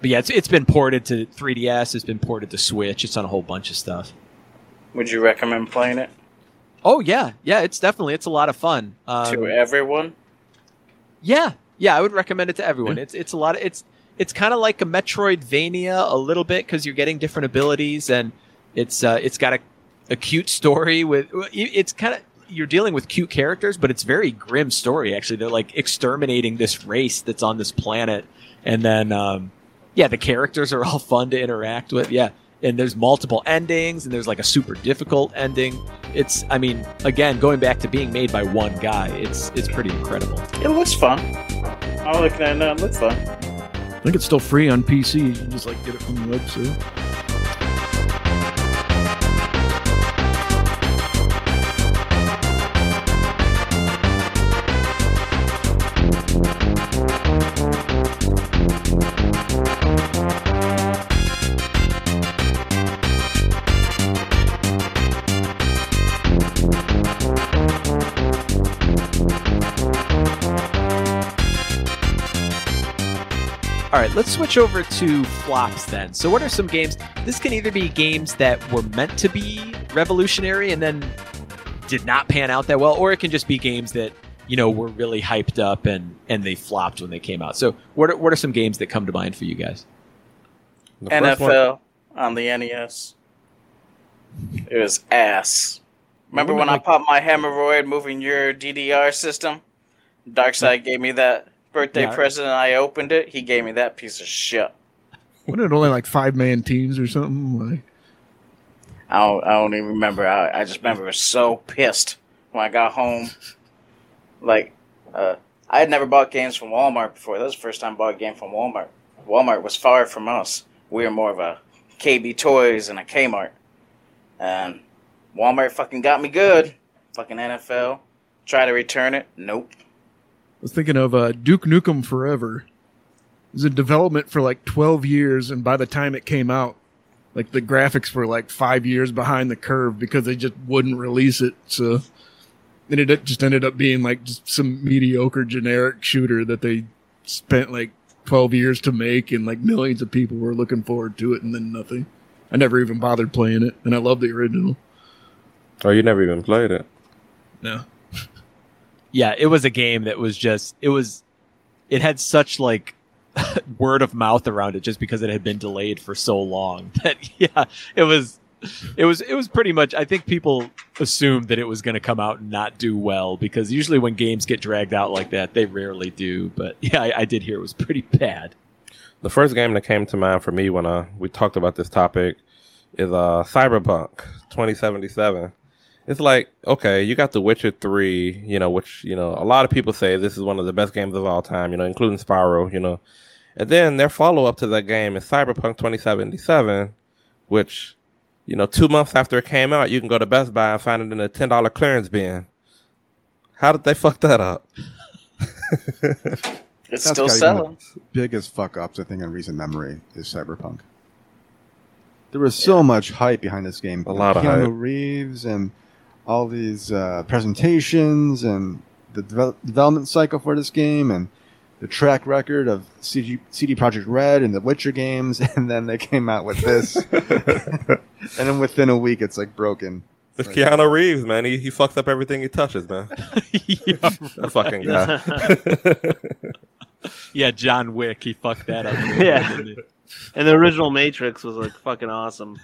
But yeah, it's been ported to 3DS. It's been ported to Switch. It's on a whole bunch of stuff. Would you recommend playing it? Oh yeah, it's definitely a lot of fun to everyone. Yeah, I would recommend it to everyone. It's a lot of it's kind of like a Metroidvania a little bit because you're getting different abilities, and it's got a cute story with it's kind of. You're dealing with cute characters, but it's very grim story. Actually, they're like exterminating this race that's on this planet, and then the characters are all fun to interact with. Yeah, and there's multiple endings, and there's like a super difficult ending. It's, I mean, again, going back to being made by one guy, it's pretty incredible. It looks fun. I like that. It looks fun. I think it's still free on PC. You can just like get it from the website. All right, let's switch over to flops then. So what are some games? This can either be games that were meant to be revolutionary and then did not pan out that well, or it can just be games that, you know, were really hyped up and they flopped when they came out. So what are some games that come to mind for you guys? NFL on the NES. It was ass. Remember when I popped my hemorrhoid moving your DDR system? Darkseid gave me that birthday present and I opened it. He gave me that piece of shit. Wasn't it only like 5-man teams or something? Like, I don't even remember. I just remember I was so pissed when I got home. Like, I had never bought games from Walmart before. That was the first time I bought a game from Walmart. Walmart was far from us. We were more of a KB Toys and a Kmart. And Walmart fucking got me good. Fucking NFL. Try to return it. Nope. I was thinking of Duke Nukem Forever. It was in development for like 12 years, and by the time it came out, like the graphics were like 5 years behind the curve because they just wouldn't release it. So then it just ended up being like just some mediocre generic shooter that they spent like 12 years to make, and like millions of people were looking forward to it, and then nothing. I never even bothered playing it, and I love the original. Oh, you never even played it? No. Yeah, it was a game that was just, it had such like word of mouth around it just because it had been delayed for so long that it was pretty much, I think people assumed that it was going to come out and not do well, because usually when games get dragged out like that, they rarely do. But yeah, I did hear it was pretty bad. The first game that came to mind for me when we talked about this topic is Cyberpunk 2077. It's like, okay, you got The Witcher 3, you know, which, you know, a lot of people say this is one of the best games of all time, you know, including Spiral, you know. And then their follow-up to that game is Cyberpunk 2077, which, you know, 2 months after it came out, you can go to Best Buy and find it in a $10 clearance bin. How did they fuck that up? It's that's still selling. Biggest fuck ups I think in recent memory is Cyberpunk. There was so much hype behind this game. A lot of hype. Keanu Reeves and all these presentations and the development cycle for this game and the track record of CD Projekt Red and the Witcher games, and then they came out with this. And then within a week, it's like broken. It's like, Keanu Reeves, man. He fucks up everything he touches, man. That fucking guy. Yeah, John Wick, he fucked that up. Yeah. And the original Matrix was like fucking awesome.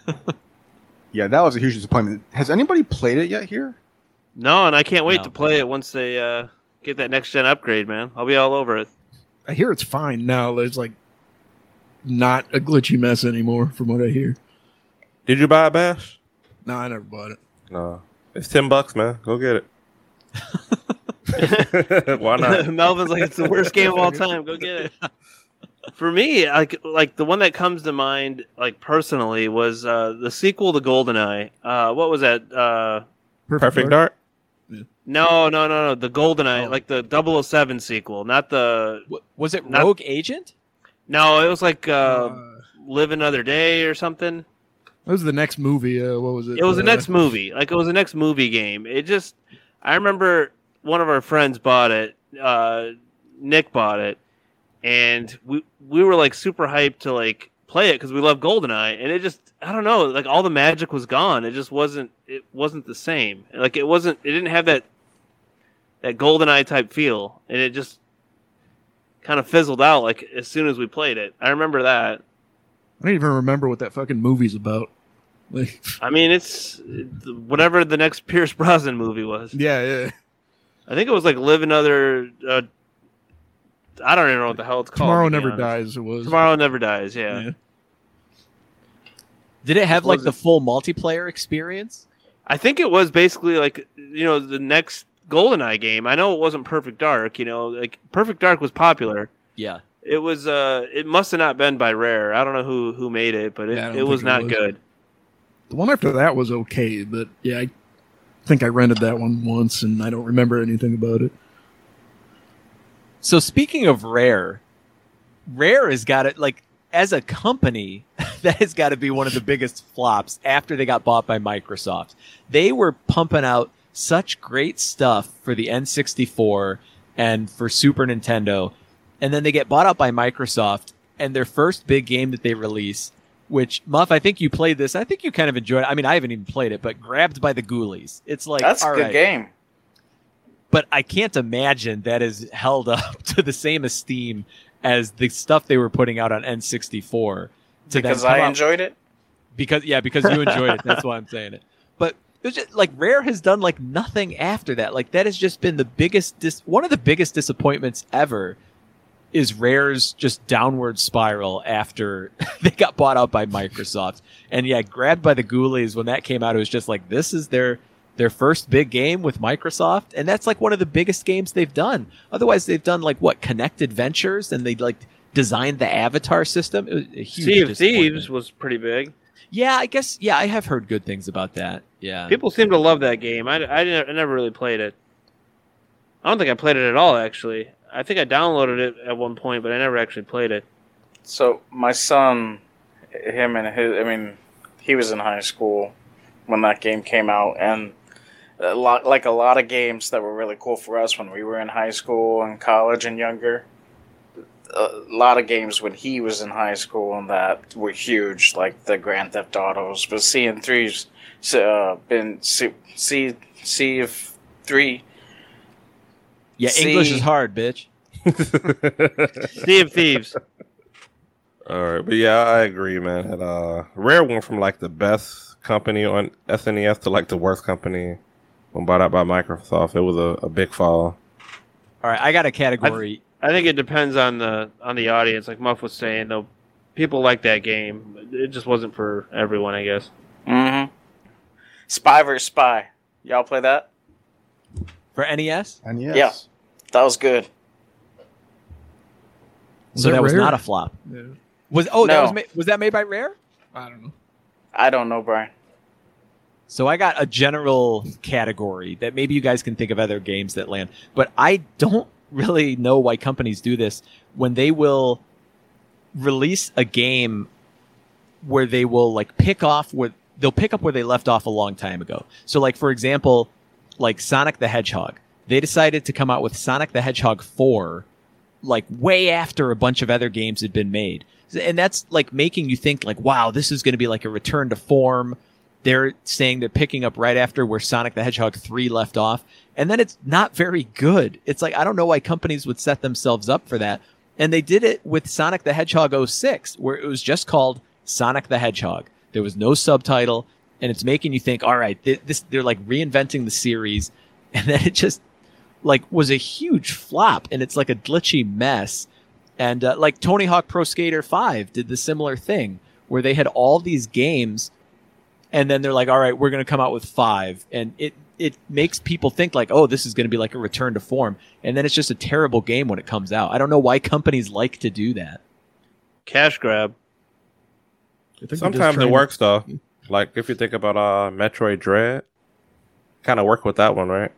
Yeah, that was a huge disappointment. Has anybody played it yet here? No, and I can't wait to play it once they get that next gen upgrade, man. I'll be all over it. I hear it's fine now. It's like not a glitchy mess anymore from what I hear. Did you buy a Bash? No, I never bought it. No. It's $10, man. Go get it. Why not? Melvin's like, it's the worst game of all time. Go get it. For me, like the one that comes to mind, like personally, was the sequel to GoldenEye. What was that? Perfect Dark. Yeah. No. The GoldenEye, like the 007 sequel, not the. Was it Rogue Agent? No, it was like Live Another Day or something. That was the next movie. What was it? It was the next movie. Like it was the next movie game. It just, I remember one of our friends bought it. Nick bought it. And we were like super hyped to like play it because we love GoldenEye, and it just, I don't know, like all the magic was gone. It just wasn't the same. Like it didn't have that GoldenEye type feel, and it just kind of fizzled out like as soon as we played it. I remember that. I don't even remember what that fucking movie's about. Like, I mean, it's whatever the next Pierce Brosnan movie was. Yeah. I think it was like Live Another. I don't even know what the hell it's called. Tomorrow Never Dies. It was Tomorrow Never Dies. Yeah. Did it have like the full multiplayer experience? I think it was basically like, you know, the next GoldenEye game. I know it wasn't Perfect Dark. You know, like Perfect Dark was popular. Yeah. It was. It must have not been by Rare. I don't know who made it, but it was not good. The one after that was okay, but yeah, I think I rented that one once, and I don't remember anything about it. So speaking of Rare has got it, like, as a company, that has got to be one of the biggest flops after they got bought by Microsoft. They were pumping out such great stuff for the N64 and for Super Nintendo, and then they get bought out by Microsoft, and their first big game that they release, which, Muff, I think you played this. I think you kind of enjoyed it. I mean, I haven't even played it, but Grabbed by the Ghoulies. It's like, that's a good game. But I can't imagine that is held up to the same esteem as the stuff they were putting out on N64. Because I enjoyed it? Because you enjoyed it. That's why I'm saying it. But it was just, like, Rare has done like nothing after that. Like, that has just been the biggest one of the biggest disappointments ever. Is Rare's just downward spiral after they got bought out by Microsoft. And yeah, Grabbed by the Ghoulies, when that came out, it was just like, this is their first big game with Microsoft. And that's like one of the biggest games they've done. Otherwise, they've done like what, Connect Adventures, and they like designed the Avatar system. It was a huge Sea of Thieves was pretty big. Yeah, I guess. Yeah, I have heard good things about that. Yeah. People seem to love that game. I never really played it. I don't think I played it at all, actually. I think I downloaded it at one point, but I never actually played it. So my son, he was in high school when that game came out, and like a lot of games that were really cool for us when we were in high school and college and younger, a lot of games when he was in high school and that were huge, like the Grand Theft Autos, but C3's been C3. Yeah, English is hard, bitch. Sea of Thieves. All right, but yeah, I agree, man. And, Rare went from like the best company on SNES to like the worst company when bought out by Microsoft. It was a big fall. All right, I got a category. I think it depends on the audience. Like Muff was saying, though, people like that game. It just wasn't for everyone, I guess. Mm-hmm. Spy vs. Spy. Y'all play that for NES? NES. Yeah. That was good. Was so that Rare? Was not a flop. Yeah. Was that made by Rare? I don't know. I don't know, Brian. So I got a general category that maybe you guys can think of other games that land, but I don't really know why companies do this when they will release a game where they will like pick up where they left off a long time ago. So like, for example, like Sonic the Hedgehog. They decided to come out with Sonic the Hedgehog 4 like way after a bunch of other games had been made. And that's like making you think like, wow, this is going to be like a return to form. They're saying they're picking up right after where Sonic the Hedgehog 3 left off. And then it's not very good. It's like, I don't know why companies would set themselves up for that. And they did it with Sonic the Hedgehog 06, where it was just called Sonic the Hedgehog. There was no subtitle. And it's making you think, all right, they're like reinventing the series. And then it just like was a huge flop, and it's like a glitchy mess. And like Tony Hawk Pro Skater 5 did the similar thing where they had all these games, and then they're like, all right, we're going to come out with 5. And it makes people think like, oh, this is going to be like a return to form. And then it's just a terrible game when it comes out. I don't know why companies like to do that. Cash grab. Sometimes it works, though. Like if you think about Metroid Dread, kind of work with that one, right?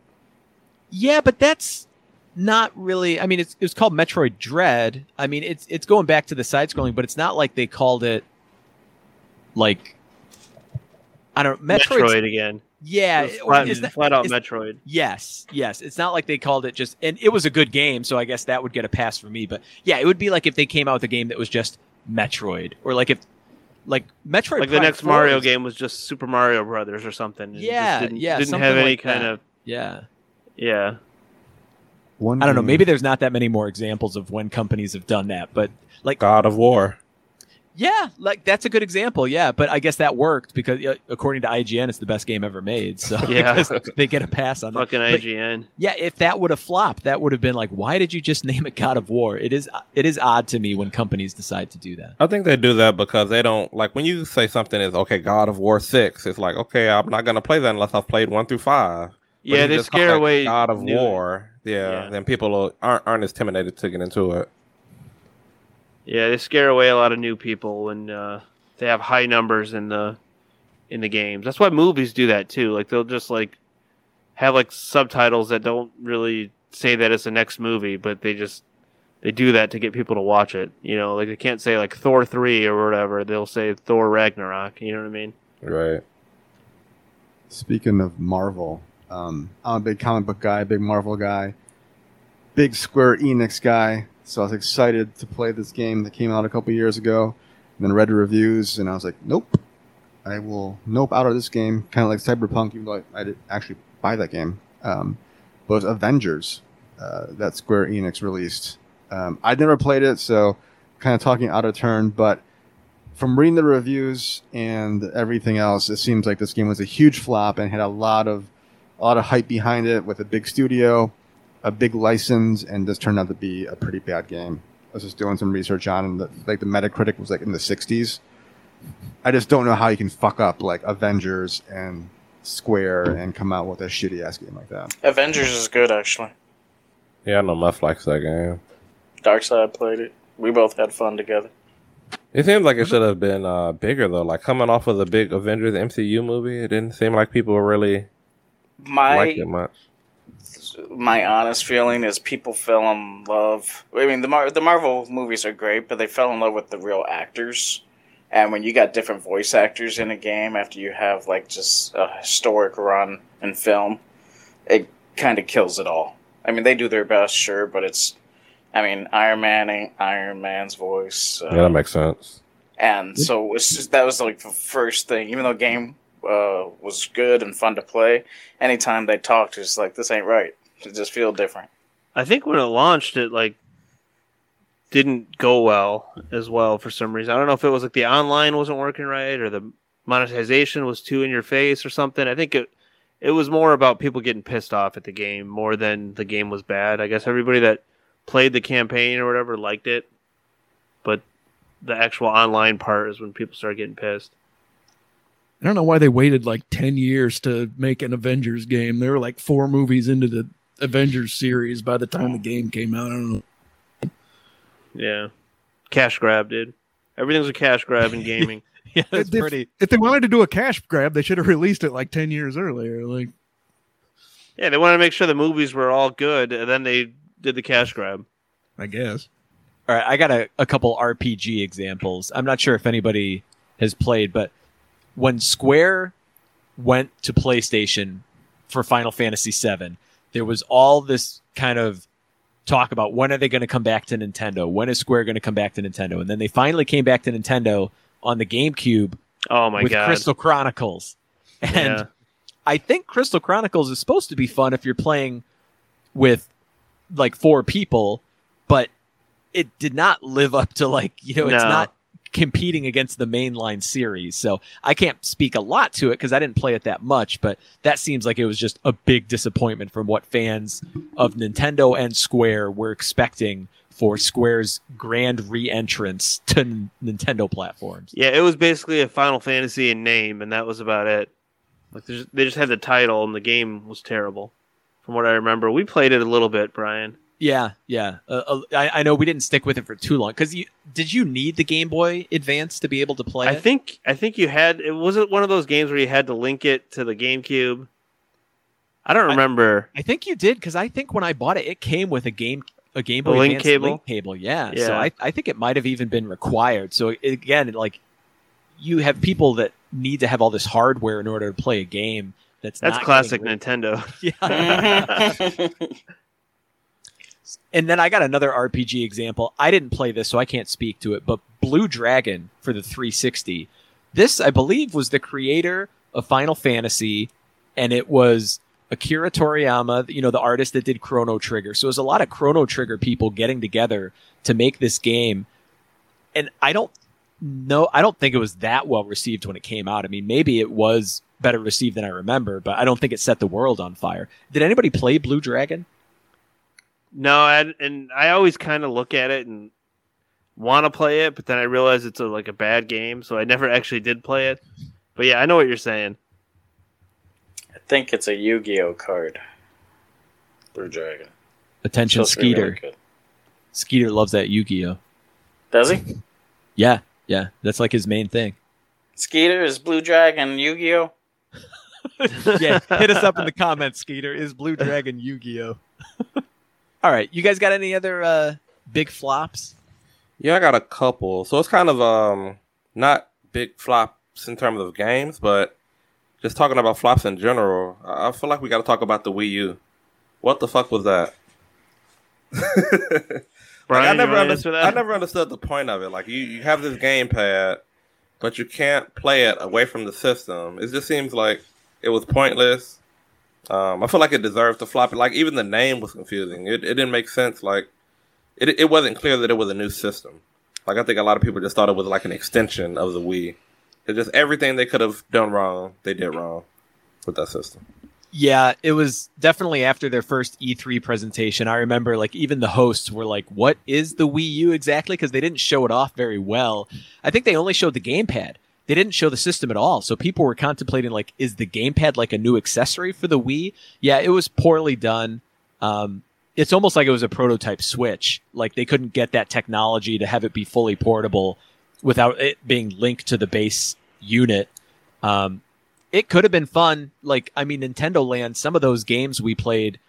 Yeah, but that's not really... I mean, it was called Metroid Dread. I mean, it's going back to the side-scrolling, but it's not like they called it, like... I don't know. Metroid again. Yeah. Flat-out Metroid. Yes. It's not like they called it just... And it was a good game, so I guess that would get a pass for me. But yeah, it would be like if they came out with a game that was just Metroid. Or like if... Like Metroid, like the next Mario game was just Super Mario Brothers or something. Yeah, didn't have any kind of yeah. I don't know. Maybe there's not that many more examples of when companies have done that, but like God of War. Yeah, like that's a good example. Yeah, but I guess that worked because according to IGN, it's the best game ever made. So yeah, they get a pass on fucking that. Fucking IGN. But yeah, if that would have flopped, that would have been like, why did you just name it God of War? It is odd to me when companies decide to do that. I think they do that because they don't like when you say something is okay, God of War 6. It's like okay, I'm not gonna play that unless I've played 1 through 5. But yeah, they scare away God of War. Yeah, then people aren't as intimidated to get into it. Yeah, they scare away a lot of new people when they have high numbers in the games. That's why movies do that too. Like they'll just like have like subtitles that don't really say that it's the next movie, but they do that to get people to watch it. You know, like they can't say like Thor 3 or whatever. They'll say Thor Ragnarok. You know what I mean? Right. Speaking of Marvel, I'm a big comic book guy, big Marvel guy. big Square Enix guy, so I was excited to play this game that came out a couple years ago, and then read reviews, and I was like, nope. I will nope out of this game, kind of like Cyberpunk, even though I didn't actually buy that game. But Avengers, that Square Enix released. I'd never played it, so kind of talking out of turn, but from reading the reviews and everything else, it seems like this game was a huge flop and had a lot of hype behind it with a big studio, a big license, and this turned out to be a pretty bad game. I was just doing some research on it, and the Metacritic was in the 60s. I just don't know how you can fuck up Avengers and Square and come out with a shitty ass game like that. Avengers is good, actually. Yeah, I know Muff likes that game. Darkseid played it. We both had fun together. It seems like it should have been bigger though. Coming off of the big Avengers MCU movie, it didn't seem like people were really liked it much. My honest feeling is people fell in love. I mean, the Marvel movies are great, but they fell in love with the real actors. And when you got different voice actors in a game after you have just a historic run in film, it kind of kills it all. I mean, they do their best, sure, but it's... I mean, Iron Man ain't Iron Man's voice. So. Yeah, that makes sense. And so it's just, that was the first thing. Even though the game was good and fun to play, anytime they talked, it's this ain't right. It just feels different. I think when it launched, it didn't go well for some reason. I don't know if it was the online wasn't working right or the monetization was too in your face or something. I think it was more about people getting pissed off at the game more than the game was bad. I guess everybody that played the campaign or whatever liked it, but the actual online part is when people start getting pissed. I don't know why they waited 10 years to make an Avengers game. They were 4 movies into the Avengers series by the time the game came out. I don't know. Yeah. Cash grab, dude. Everything's a cash grab in gaming. Yeah, that's pretty. If they wanted to do a cash grab, they should have released it 10 years earlier. Yeah, they wanted to make sure the movies were all good, and then they did the cash grab, I guess. All right, I got a couple RPG examples. I'm not sure if anybody has played, but when Square went to PlayStation for Final Fantasy VII, there was all this kind of talk about when are they going to come back to Nintendo? When is Square going to come back to Nintendo? And then they finally came back to Nintendo on the GameCube. Oh my God. Crystal Chronicles. And yeah. I think Crystal Chronicles is supposed to be fun if you're playing with 4 people, but it did not live up to it's not competing against the mainline series. So I can't speak a lot to it because I didn't play it that much, but that seems like it was just a big disappointment from what fans of Nintendo and Square were expecting for Square's grand re-entrance to Nintendo platforms. Yeah, it was basically a Final Fantasy in name, and that was about it. They just had the title, and the game was terrible. From what I remember, we played it a little bit, Brian. Yeah. I know we didn't stick with it for too long. Because did you need the Game Boy Advance to be able to play it? I think you had. It wasn't one of those games where you had to link it to the GameCube. I don't remember. I think you did, because I think when I bought it, it came with a Game Boy Advance link cable. Yeah. So I think it might have even been required. So again, you have people that need to have all this hardware in order to play a game. That's classic Nintendo. Yeah. And then I got another RPG example. I didn't play this, so I can't speak to it, but Blue Dragon for the 360. This, I believe, was the creator of Final Fantasy, and it was Akira Toriyama, the artist that did Chrono Trigger. So it was a lot of Chrono Trigger people getting together to make this game. And I don't think it was that well received when it came out. I mean, maybe it was better received than I remember, but I don't think it set the world on fire. Did anybody play Blue Dragon? No, and I always kind of look at it and want to play it, but then I realize it's a bad game, so I never actually did play it. But yeah, I know what you're saying. I think it's a Yu-Gi-Oh card. Blue Dragon. Attention, Skeeter. Really Skeeter loves that Yu-Gi-Oh. Does he? Yeah. That's his main thing. Skeeter, is Blue Dragon Yu-Gi-Oh? Yeah, hit us up in the comments, Skeeter. Is Blue Dragon Yu-Gi-Oh? All right, you guys got any other big flops? Yeah, I got a couple. So it's kind of not big flops in terms of games, but just talking about flops in general, I feel like we got to talk about the Wii U. What the fuck was that? Brian, like, I never understood the point of it. Like, you have this gamepad, but you can't play it away from the system. It just seems like it was pointless. I feel like it deserves to flop. Like, even the name was confusing. It didn't make sense. Like, it wasn't clear that it was a new system. Like, I think a lot of people just thought it was like an extension of the Wii. It's just everything they could have done wrong, they did wrong with that system. Yeah, it was definitely after their first E3 presentation. I remember, like, even the hosts were like, what is the Wii U exactly? Because they didn't show it off very well. I think they only showed the gamepad. They didn't show the system at all. So people were contemplating, like, is the gamepad like a new accessory for the Wii? Yeah, it was poorly done. It's almost like it was a prototype Switch. Like, they couldn't get that technology to have it be fully portable without it being linked to the base unit. It could have been fun. Like, I mean, Nintendo Land, some of those games we played,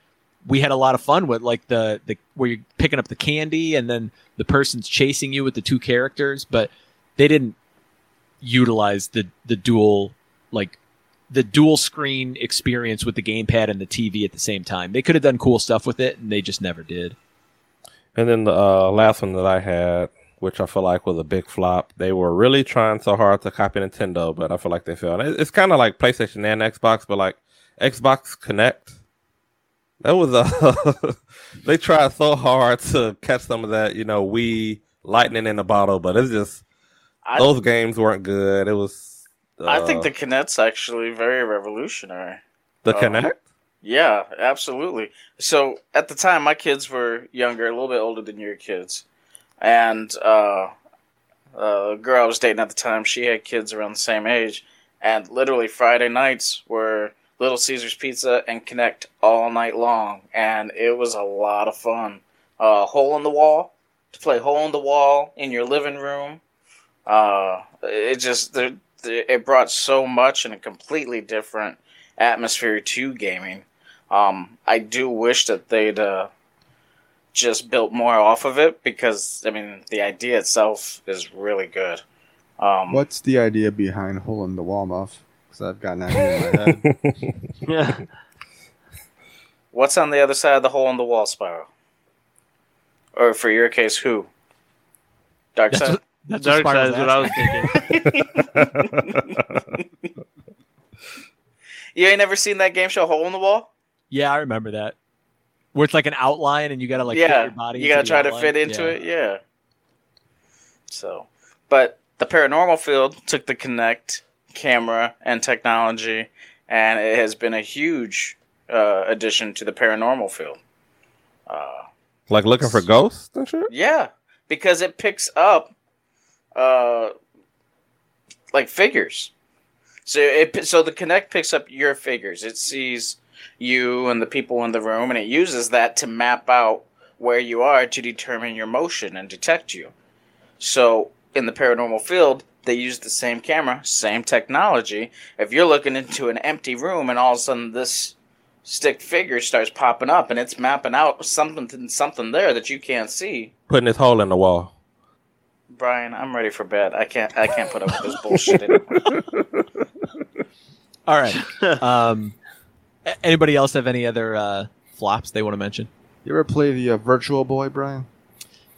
we had a lot of fun with, like the where you're picking up the candy and then the person's chasing you with the two characters, but they didn't utilize the dual screen experience with the gamepad and the TV at the same time. They could have done cool stuff with it, and they just never did. And then the last one that I had, which I feel like was a big flop. They were really trying so hard to copy Nintendo, but I feel like they failed. It's kind of like PlayStation and Xbox, but like Xbox Connect. That was a... they tried so hard to catch some of that, you know, Wii lightning in the bottle, but it's just... those games weren't good. It was... I think the Kinect's actually very revolutionary. The Kinect? Yeah, absolutely. So, at the time, my kids were younger, a little bit older than your kids. And the girl I was dating at the time, she had kids around the same age. And literally Friday nights were Little Caesar's Pizza and Kinect all night long. And it was a lot of fun. Hole in the Wall. To play Hole in the Wall in your living room. It brought so much and a completely different atmosphere to gaming. I do wish that they'd... just built more off of it, because I mean the idea itself is really good. What's the idea behind Hole in the Wall, Muff? Because I've got an idea in my head. Yeah. What's on the other side of the hole in the wall, Spiral? Or for your case, who? Darkseid? Darkseid is what I was thinking. You ain't never seen that game show Hole in the Wall? Yeah, I remember that. Where it's like an outline and you gotta like fit your body. You gotta try to fit into it, yeah. So, but the paranormal field took the Kinect camera and technology, and it has been a huge addition to the paranormal field. Like looking for ghosts and shit? Yeah, because it picks up like figures. So the Kinect picks up your figures. It sees you and the people in the room, and it uses that to map out where you are to determine your motion and detect you. So in the paranormal field, they use the same camera, same technology. If you're looking into an empty room and all of a sudden this stick figure starts popping up and it's mapping out something there that you can't see. Putting this hole in the wall. Brian, I'm ready for bed. I can't put up with this bullshit anymore. All right. Anybody else have any other flops they want to mention? You ever play the Virtual Boy, Brian?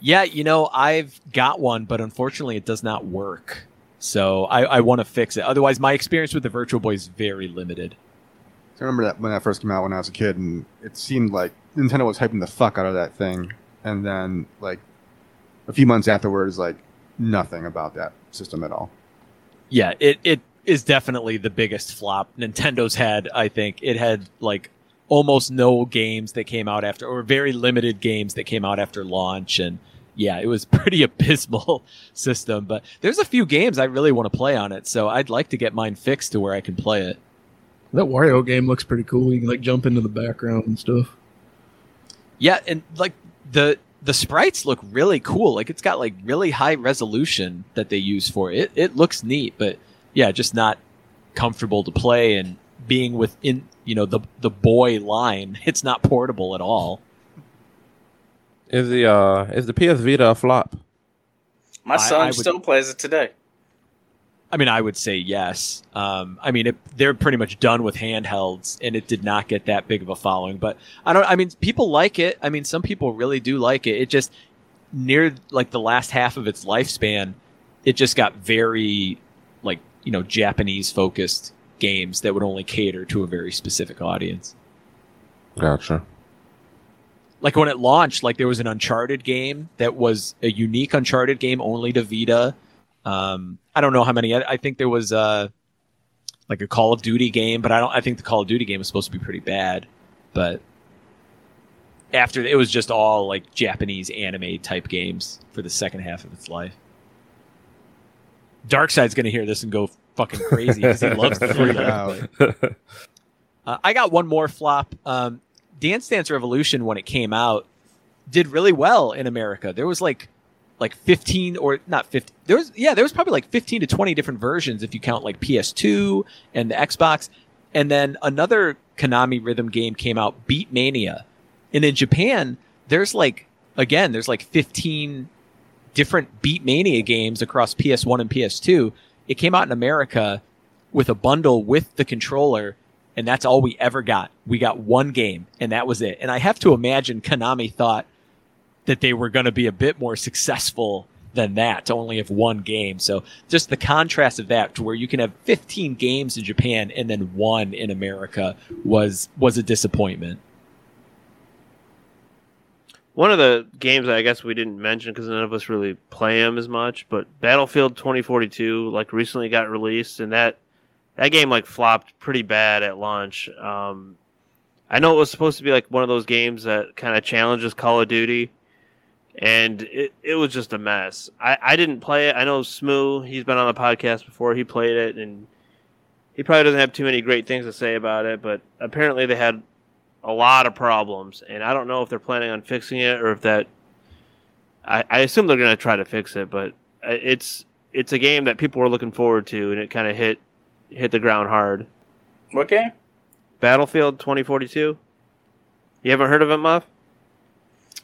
Yeah, you know, I've got one, but unfortunately it does not work. So I want to fix it. Otherwise, my experience with the Virtual Boy is very limited. I remember that when that first came out when I was a kid, and it seemed like Nintendo was hyping the fuck out of that thing. And then, like, a few months afterwards, like, nothing about that system at all. Yeah, it is definitely the biggest flop Nintendo's had, I think. It had like almost no games that came out after, or very limited games that came out after launch. And yeah, it was pretty abysmal system, but there's a few games I really want to play on it. So I'd like to get mine fixed to where I can play it. That Wario game looks pretty cool. You can like jump into the background and stuff. Yeah. And like the sprites look really cool. Like it's got like really high resolution that they use for it. It looks neat, but yeah, just not comfortable to play, and being within, you know, the boy line, it's not portable at all. Is the PS Vita a flop? My son still plays it today. I mean, I would say yes. I mean, they're pretty much done with handhelds, and it did not get that big of a following. But I mean, people like it. I mean, some people really do like it. It just near like the last half of its lifespan, it just got very like, you know, Japanese focused games that would only cater to a very specific audience. Gotcha. Like when it launched, like there was an Uncharted game that was a unique Uncharted game only to Vita. I don't know how many. I think there was like a Call of Duty game, but I think the Call of Duty game was supposed to be pretty bad. But after it was just all like Japanese anime type games for the second half of its life. Darkseid's gonna hear this and go fucking crazy because he loves the free out. I got one more flop. Dance Dance Revolution, when it came out, did really well in America. There was like 15 or not 50. There was probably like 15 to 20 different versions if you count like PS2 and the Xbox. And then another Konami rhythm game came out, Beat Mania. And in Japan, there's like 15 different Beat Mania games across PS1 and PS2. It came out in America with a bundle with the controller, and that's all we ever got. We got one game, and that was it. And I have to imagine Konami thought that they were going to be a bit more successful than that to only have one game. So just the contrast of that to where you can have 15 games in Japan and then one in America was a disappointment. One of the games that I guess we didn't mention because none of us really play them as much, but Battlefield 2042 like recently got released, and that game like flopped pretty bad at launch. I know it was supposed to be like one of those games that kind of challenges Call of Duty. And it was just a mess. I didn't play it. I know Smooth, he's been on the podcast before. He played it, and he probably doesn't have too many great things to say about it. But apparently they had a lot of problems. And I don't know if they're planning on fixing it or if that... I assume they're going to try to fix it. But it's a game that people were looking forward to, and it kind of hit the ground hard. What game? Battlefield 2042. You haven't heard of it, Muff?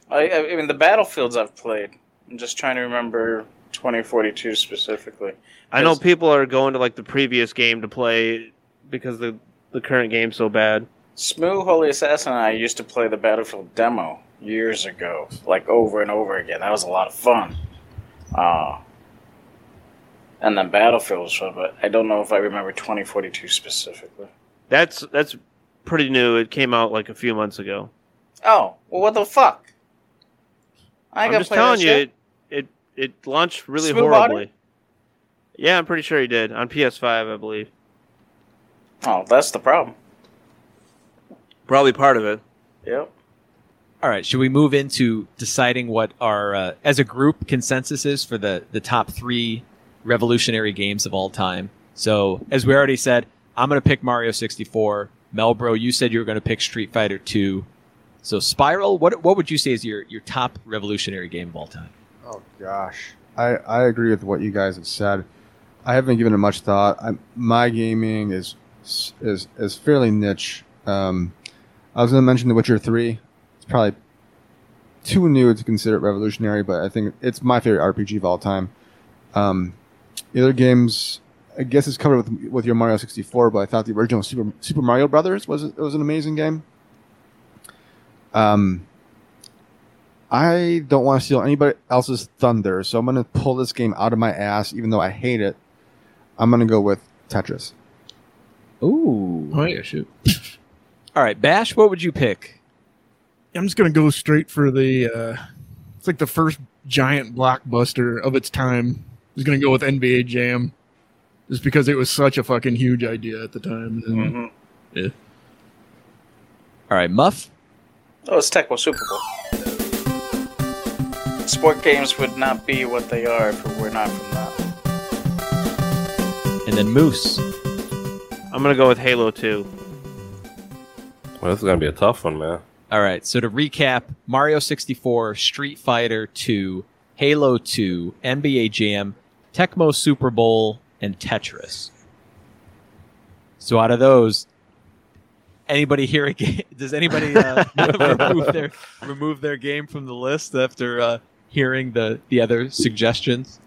I mean, the Battlefields I've played. I'm just trying to remember 2042 specifically. I know people are going to like the previous game to play because the current game's so bad. Smooth, Holy Assassin, and I used to play the Battlefield demo years ago, like over and over again. That was a lot of fun. And then Battlefield was fun, but I don't know if I remember 2042 specifically. That's pretty new. It came out like a few months ago. Oh, well, what the fuck? I'm just telling you, it launched really horribly. Yeah, I'm pretty sure he did. On PS5, I believe. Oh, that's the problem. Probably part of it. Yep. All right, should we move into deciding what our, as a group, consensus is for the top three revolutionary games of all time? So, as we already said, I'm going to pick Mario 64. Melbro, you said you were going to pick Street Fighter 2. So Spiral, what would you say is your top revolutionary game of all time? Oh gosh, I agree with what you guys have said. I haven't given it much thought. My gaming is fairly niche. I was going to mention The Witcher 3. It's probably too new to consider it revolutionary, but I think it's my favorite RPG of all time. The other games, I guess, it's covered with your Mario 64, but I thought the original Super Mario Brothers was an amazing game. I don't want to steal anybody else's thunder, so I'm going to pull this game out of my ass, even though I hate it. I'm going to go with Tetris. Ooh. Oh, yeah, shoot. All right, Bash, what would you pick? I'm just going to go straight for it's like the first giant blockbuster of its time. I'm just going to go with NBA Jam, just because it was such a fucking huge idea at the time. Mm-hmm. Yeah. All right, Muff? Oh, it's Tecmo Super Bowl. Sport games would not be what they are if it were not from that. And then Moose. I'm going to go with Halo 2. Well, this is going to be a tough one, man. All right, so to recap, Mario 64, Street Fighter 2, Halo 2, NBA Jam, Tecmo Super Bowl, and Tetris. So out of those... Anybody here again? Does anybody remove their game from the list after hearing the other suggestions?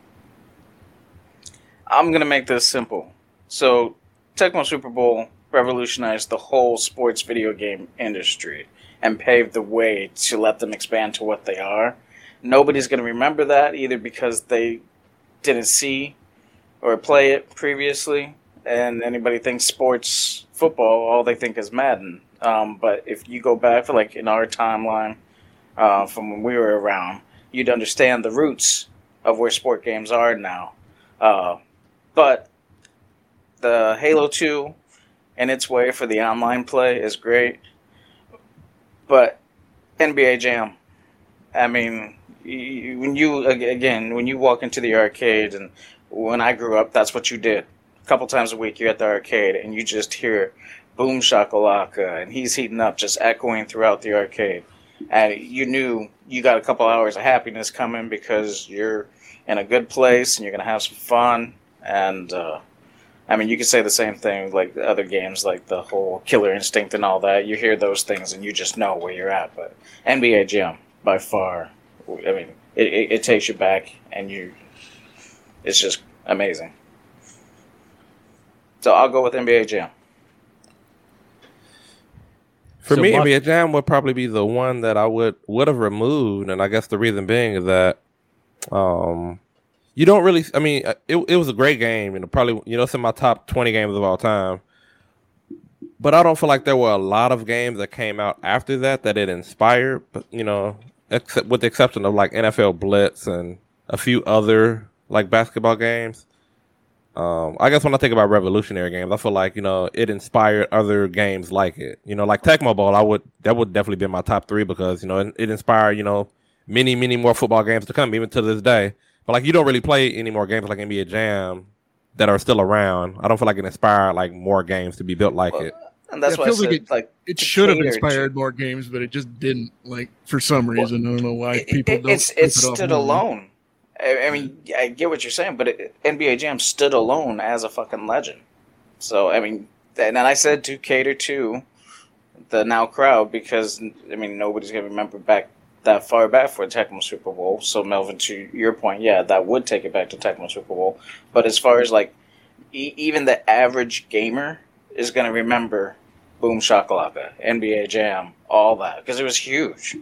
I'm going to make this simple. So, Tecmo Super Bowl revolutionized the whole sports video game industry and paved the way to let them expand to what they are. Nobody's going to remember that, either because they didn't see or play it previously, and anybody thinks sports football, all they think is Madden. But if you go back for like in our timeline from when we were around, you'd understand the roots of where sport games are now. But the Halo 2 and its way for the online play is great. But NBA Jam, I mean, when you walk into the arcade, and when I grew up, that's what you did. A couple times a week, you're at the arcade, and you just hear boom shakalaka, and he's heating up, just echoing throughout the arcade. And you knew you got a couple hours of happiness coming because you're in a good place, and you're going to have some fun. And, I mean, you could say the same thing like the other games, like the whole Killer Instinct and all that. You hear those things, and you just know where you're at. But NBA Jam, by far, I mean, it takes you back, and it's just amazing. So I'll go with NBA Jam. For me, NBA Jam would probably be the one that I would have removed, and I guess the reason being is that you don't really. I mean, it was a great game, and probably it's in my top 20 games of all time. But I don't feel like there were a lot of games that came out after that it inspired. But except with the exception of like NFL Blitz and a few other like basketball games. I guess when I think about revolutionary games, I feel like, it inspired other games like it. Like Tecmo Bowl, that would definitely be in my top 3 because, it inspired, many, many more football games to come, even to this day. But like you don't really play any more games like NBA Jam that are still around. I don't feel like it inspired like more games to be built like it. And that's why I said, like it should have inspired more games, but it just didn't. Like for some reason, I don't know why people don't. It stood alone. I mean, I get what you're saying, but NBA Jam stood alone as a fucking legend. So, I mean, and I said to cater to the now crowd because, I mean, nobody's going to remember back that far back for a Tecmo Super Bowl. So, Melvin, to your point, yeah, that would take it back to Tecmo Super Bowl. But as far as, like, even the average gamer is going to remember Boom Shakalaka, NBA Jam, all that, because it was huge.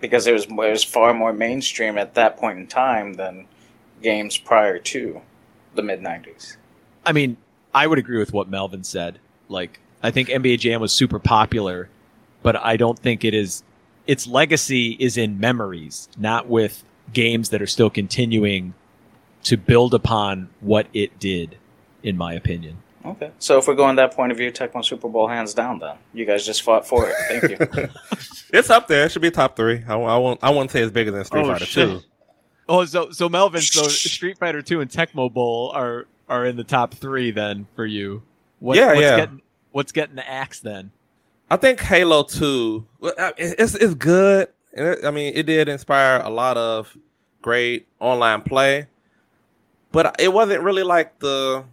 Because it was far more mainstream at that point in time than games prior to the mid-90s. I mean, I would agree with what Melvin said. Like, I think NBA Jam was super popular, but I don't think it is... Its legacy is in memories, not with games that are still continuing to build upon what it did, in my opinion. Okay. So if we're going that point of view, Tecmo Super Bowl hands down, then. You guys just fought for it. Thank you. It's up there. It should be top 3. I won't say it's bigger than Street Fighter 2. Oh, so Melvin, so Street Fighter 2 and Tecmo Bowl are in the top 3 then for you. What's getting the axe then? I think Halo 2. It's good. I mean, it did inspire a lot of great online play, but it wasn't really like the.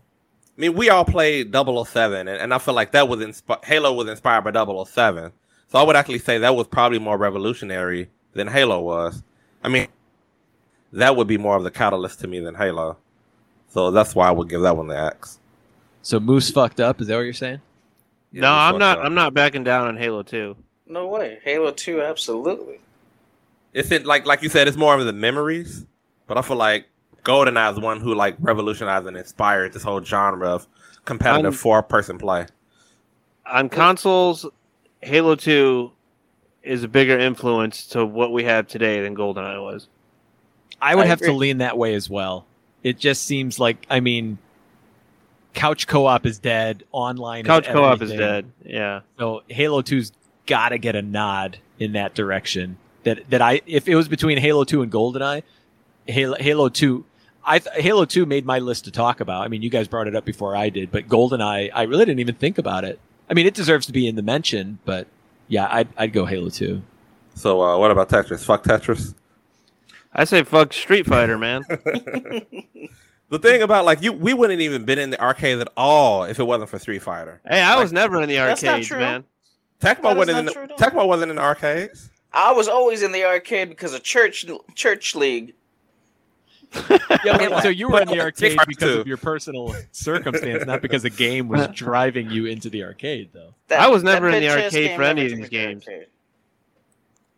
I mean, we all played 007, and I feel like that was Halo was inspired by 007. So I would actually say that was probably more revolutionary than Halo was. I mean, that would be more of the catalyst to me than Halo. So that's why I would give that one the axe. So Moose fucked up? Is that what you're saying? Yeah, no, I'm not. Up. I'm not backing down on Halo 2. No way. Halo 2, absolutely. It's like you said, it's more of the memories, but I feel like GoldenEye is one who like revolutionized and inspired this whole genre of competitive four-person play. On consoles, Halo 2 is a bigger influence to what we have today than GoldenEye was. I would have to lean that way as well. It just seems like, I mean, couch co-op is dead. Online couch is co-op everything. Is dead. Yeah. So Halo 2's got to get a nod in that direction. If it was between Halo 2 and GoldenEye, Halo 2 made my list to talk about. I mean, you guys brought it up before I did, but GoldenEye, I really didn't even think about it. I mean, it deserves to be in the mention, but yeah, I'd go Halo 2. So what about Tetris? Fuck Tetris? I say fuck Street Fighter, man. The thing about, like, we wouldn't even been in the arcade at all if it wasn't for Street Fighter. Hey, I was never in the arcade, that's not true. Man. Tecmo wasn't in the arcades. I was always in the arcade because of Church League. Yeah, well, so you were in the arcade because of your personal circumstance, not because the game was driving you into the arcade, though. That, I was never in the arcade for any of these games.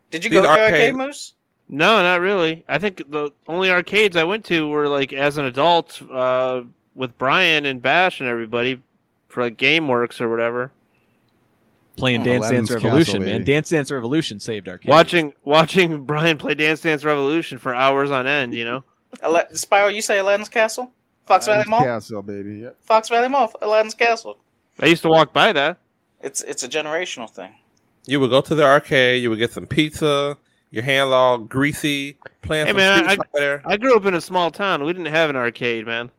Did you go to arcade, Moose? No, not really. I think the only arcades I went to were, like, as an adult, with Brian and Bash and everybody for, like, GameWorks or whatever. Playing Dance Dance Revolution, man. Dance Dance Revolution saved arcade. Watching Brian play Dance Dance Revolution for hours on end, you know? Spiral, you say Aladdin's Castle? Fox Valley Mall? Castle, baby. Yep. Fox Valley Mall, Aladdin's Castle. I used to walk by that. It's a generational thing. You would go to the arcade, you would get some pizza, your hand all greasy, playing some Street Fighter. I grew up in a small town. We didn't have an arcade, man.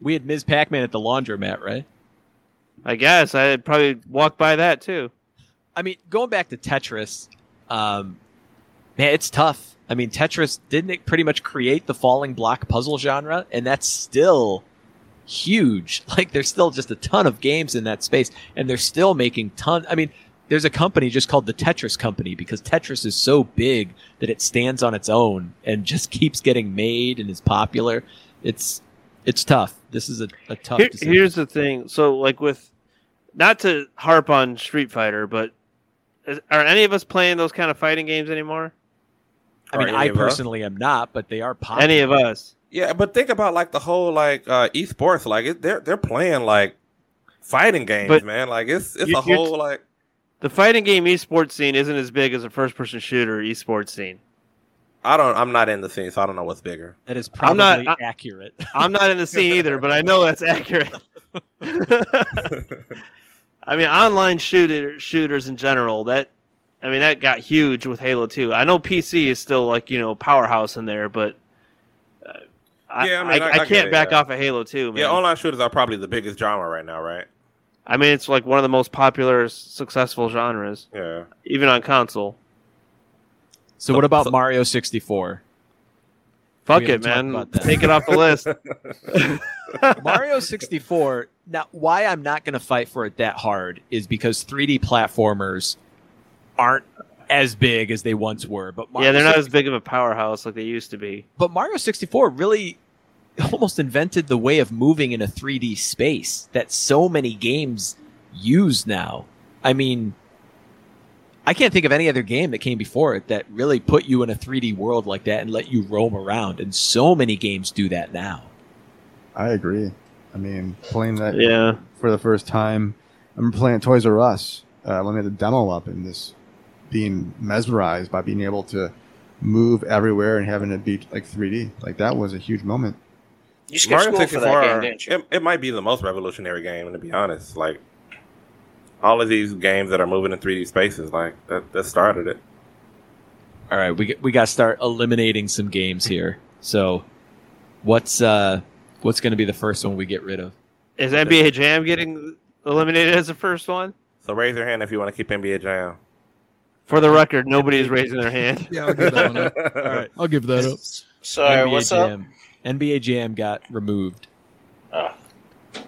We had Ms. Pac-Man at the laundromat, right? I guess. I'd probably walk by that, too. I mean, going back to Tetris, man, it's tough. I mean, Tetris, didn't it pretty much create the falling block puzzle genre? And that's still huge. Like, there's still just a ton of games in that space. And they're still making ton. I mean, there's a company just called the Tetris Company because Tetris is so big that it stands on its own and just keeps getting made and is popular. It's tough. This is a tough decision. Here's the thing. So, like, with... Not to harp on Street Fighter, but are any of us playing those kind of fighting games anymore? I mean, I personally am not, but they are popular. Any of us. Yeah, but think about, like, the whole, like, esports. Like, they're playing, like, fighting games, but man. Like, it's a whole, like... The fighting game esports scene isn't as big as a first-person shooter esports scene. I'm not in the scene, so I don't know what's bigger. That is probably accurate. I'm not in the scene either, but I know that's accurate. I mean, online shooters in general, that got huge with Halo 2. I know PC is still, like, you know, powerhouse in there, but I can't back off of Halo 2, man. Yeah, online shooters are probably the biggest genre right now, right? I mean, it's, like, one of the most popular, successful genres. Yeah. Even on console. So what about Mario 64? Fuck it, man. Take it off the list. Mario 64, now why I'm not going to fight for it that hard is because 3D platformers aren't as big as they once were. But Mario they're not as big of a powerhouse like they used to be. But Mario 64 really almost invented the way of moving in a 3D space that so many games use now. I mean... I can't think of any other game that came before it that really put you in a 3D world like that and let you roam around. And so many games do that now. I agree. I mean, playing that for the first time, I remember playing at Toys R Us when they had the demo up and just being mesmerized by being able to move everywhere and having it be like 3D. Like that was a huge moment. You skipped school for that game, didn't you? It might be the most revolutionary game, to be honest. Like, all of these games that are moving in 3D spaces, like that started it. All right, we got to start eliminating some games here. So, what's going to be the first one we get rid of? Is NBA Jam getting eliminated as the first one? So raise your hand if you want to keep NBA Jam. For the record, nobody is raising their hand. Yeah, I'll give that one up. All right, I'll give that up. Sorry, NBA what's Jam. Up? NBA Jam got removed.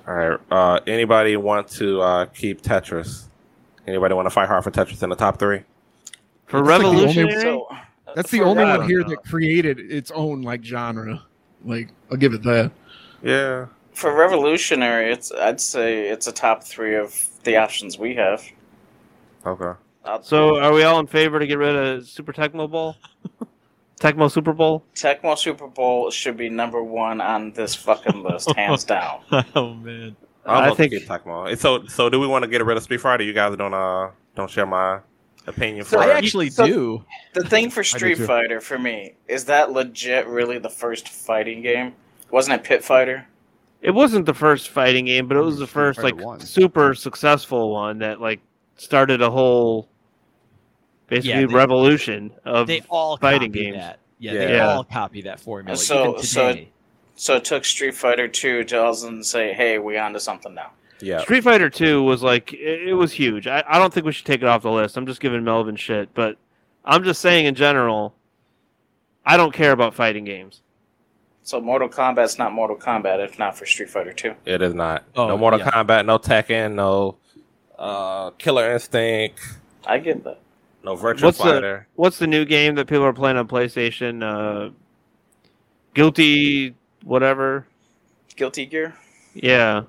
All right. Anybody want to keep Tetris? Anybody want to fight hard for Tetris in the top three? For revolutionary, that's the only one here that created its own like genre. Like, I'll give it that. Yeah. For revolutionary, I'd say it's a top three of the options we have. Okay. So, are we all in favor to get rid of Super Tecmo Bowl? Tecmo Super Bowl? Tecmo Super Bowl should be number one on this fucking list, hands down. Oh, man. I think it's Tecmo. So do we want to get rid of Street Fighter? You guys don't share my opinion for it. I actually do. The thing for Street Fighter, for me, is that legit really the first fighting game? Wasn't it Pit Fighter? It wasn't the first fighting game, but it was the first, like, super successful one that, like, started a whole... Basically, revolution of fighting games. That. They all copy that formula. So it took Street Fighter 2 to also say, "Hey, we onto something now." Yeah, Street Fighter 2 was like it was huge. I don't think we should take it off the list. I'm just giving Melvin shit, but I'm just saying in general, I don't care about fighting games. So Mortal Kombat's not Mortal Kombat if not for Street Fighter 2. It is not. Oh, no Mortal Kombat, no Tekken, no Killer Instinct. I get that. No, Virtua Fighter. What's the new game that people are playing on PlayStation? Guilty whatever. Guilty Gear? Yeah.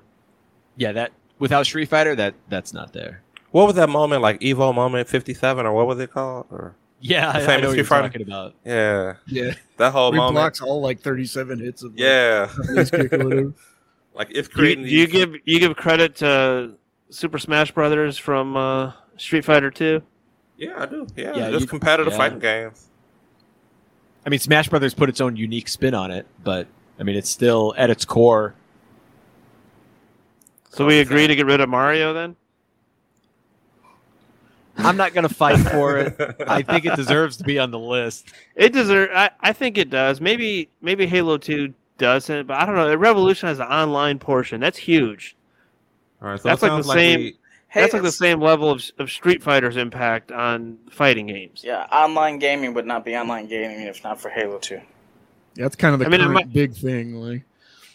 Yeah, that without Street Fighter, that's not there. What was that moment, like Evo Moment 57 or what was it called? Or yeah, I know what you're talking about. Yeah. Yeah. That whole moment. He blocks all like 37 hits of like it's creating do you give credit to Super Smash Brothers from Street Fighter 2? Yeah, I do. Yeah, just competitive fighting games. I mean, Smash Brothers put its own unique spin on it, but I mean, it's still at its core. So we agree to get rid of Mario then? I'm not going to fight for it. I think it deserves to be on the list. It deserves. I think it does. Maybe Halo 2 doesn't, but I don't know. It revolutionized the online portion. That's huge. All right, so that's like the same. That's like the same level of Street Fighter's impact on fighting games. Yeah, online gaming would not be online gaming if not for Halo 2. Yeah, that's kind of the big thing. Like,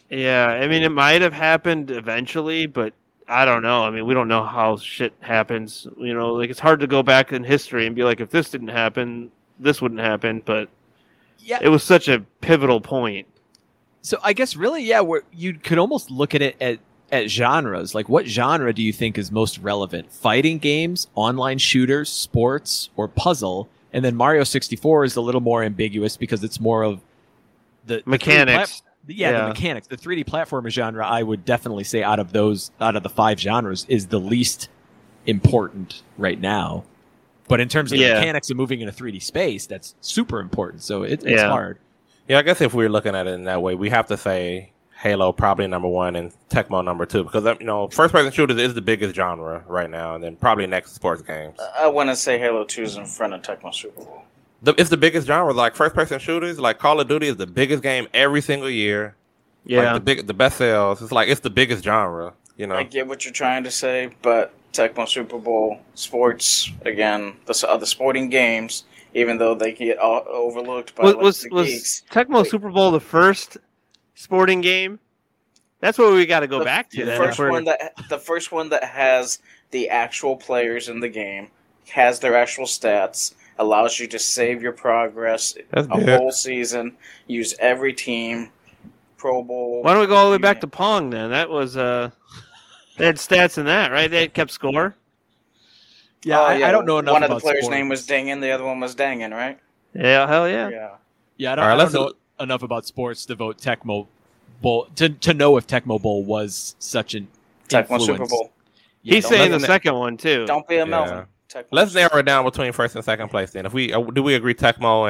yeah, I mean, it might have happened eventually, but I don't know. I mean, we don't know how shit happens. You know, like it's hard to go back in history and be like, if this didn't happen, this wouldn't happen. But yeah, it was such a pivotal point. So I guess really, yeah, you could almost look at it at genres. Like, what genre do you think is most relevant? Fighting games, online shooters, sports, or puzzle? And then Mario 64 is a little more ambiguous because it's more of the mechanics. The mechanics. The 3D platformer genre, I would definitely say out of the five genres, is the least important right now. But in terms of the mechanics of moving in a 3D space, that's super important. So it's hard. Yeah, I guess if we're looking at it in that way, we have to say Halo probably number one and Tecmo number two, because first person shooters is the biggest genre right now, and then probably next sports games. I want to say Halo 2 is in front of Tecmo Super Bowl. It's the biggest genre, like first person shooters, like Call of Duty is the biggest game every single year. Yeah, like the best sales. It's like it's the biggest genre. You know, I get what you're trying to say, but Tecmo Super Bowl, sports again, the other sporting games, even though they get all overlooked by the geeks. Tecmo Super Bowl the first sporting game? That's what we got to go back to. The first one that has the actual players in the game, has their actual stats, allows you to save your progress whole season, use every team, Pro Bowl. Why don't we go all the way back to Pong then? That was they had stats in that, right? They kept score. Yeah, I don't know enough. One of the players' name was Dingin, the other one was Dangin, right? Yeah, hell yeah. Yeah, I don't know enough about sports to vote Tecmo Bowl to know if Tecmo Bowl was such an Tecmo Super Bowl. Yeah, he's saying the second one too. Don't be a Melvin. Let's narrow it down between first and second place. Then, if we do, we agree Tecmo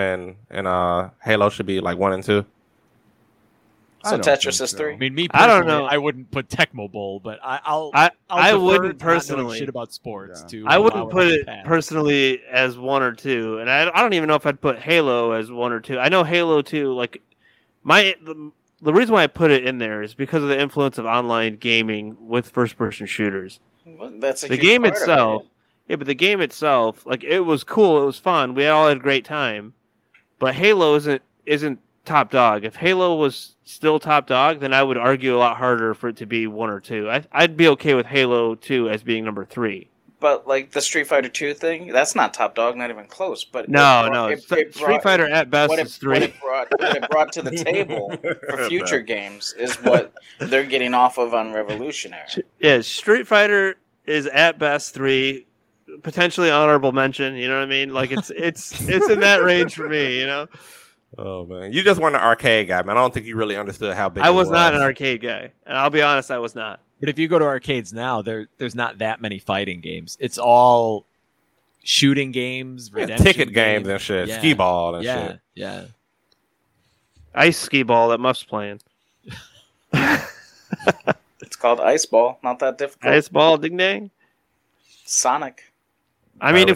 and Halo should be like 1 and 2. So Tetris is 3. I mean, me. I don't know. I wouldn't put Tecmo Bowl, but I wouldn't personally shit about sports. Yeah. I wouldn't put it personally as 1 or 2, and I don't even know if I'd put Halo as 1 or 2. I know Halo 2. Like the reason why I put it in there is because of the influence of online gaming with first person shooters. Well, that's the game itself. Yeah, but the game itself, like it was cool. It was fun. We all had a great time. But Halo isn't top dog. If Halo was still top dog, then I would argue a lot harder for it to be 1 or 2. I'd be okay with Halo 2 as being number 3. But like the Street Fighter 2 thing, that's not top dog, not even close. But Street Fighter at best is 3. What it brought to the table for future games is what they're getting off of on Revolutionary. Yeah, Street Fighter is at best 3. Potentially honorable mention, you know what I mean? Like it's in that range for me, you know. Oh man, you just weren't an arcade guy, man. I don't think you really understood how big. I was not an arcade guy, and I'll be honest, I was not. But if you go to arcades now, there's not that many fighting games. It's all shooting games, redemption ticket games and shit, skee ball and shit. Yeah, ice skee ball that Muff's playing. It's called ice ball. Not that difficult. Ice ball, ding dang. Sonic. I mean,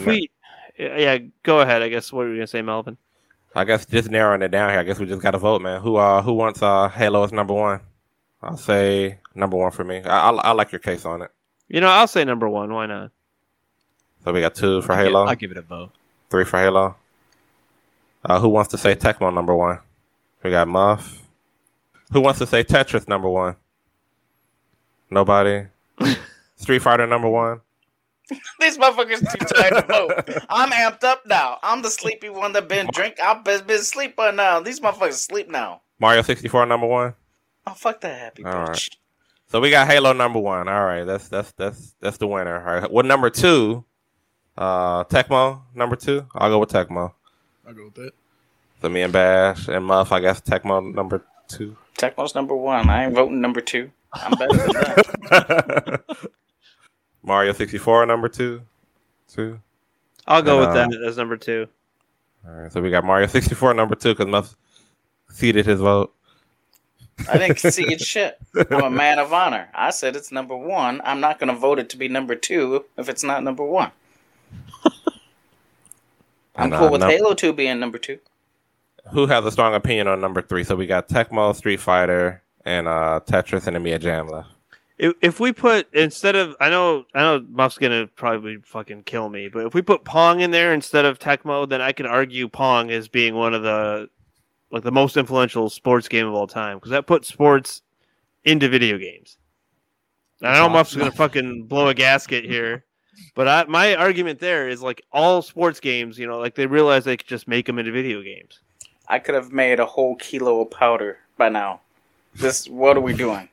go ahead. I guess what were you gonna say, Melvin? I guess just narrowing it down here. I guess we just got to vote, man. Who wants Halo as number one? I'll say number one for me. I like your case on it. You know, I'll say number one. Why not? So we got 2 for Halo. I'll give it a vote. 3 for Halo. Who wants to say Tecmo number one? We got Muff. Who wants to say Tetris number one? Nobody. Street Fighter number one. These motherfuckers too tired to vote. I'm amped up now. I'm the sleepy one that been asleep by now. These motherfuckers sleep now. Mario 64 number one. Oh, fuck that happy bitch. Right. So we got Halo number one. All right, that's the winner. All right, what number two? Tecmo number two. I'll go with Tecmo. I'll go with that. So me and Bash and Muff, I guess Tecmo number two. Tecmo's number one. I ain't voting number two. I'm better than that. Mario 64 number two. I'll go with that as number two. All right, so we got Mario 64 number two because Muff ceded his vote. I didn't cede shit. I'm a man of honor. I said it's number one. I'm not going to vote it to be number two if it's not number one. I'm cool with Halo 2 being number two. Who has a strong opinion on number three? So we got Tecmo, Street Fighter, and Tetris and Mia Jamla. If we put instead of I know Muff's gonna probably fucking kill me, but if we put Pong in there instead of Tecmo, then I can argue Pong as being one of the most influential sports game of all time because that puts sports into video games. I know Muff's gonna fucking blow a gasket here. But my argument there is like all sports games, you know, like they realize they could just make them into video games. I could have made a whole kilo of powder by now. Just what are we doing?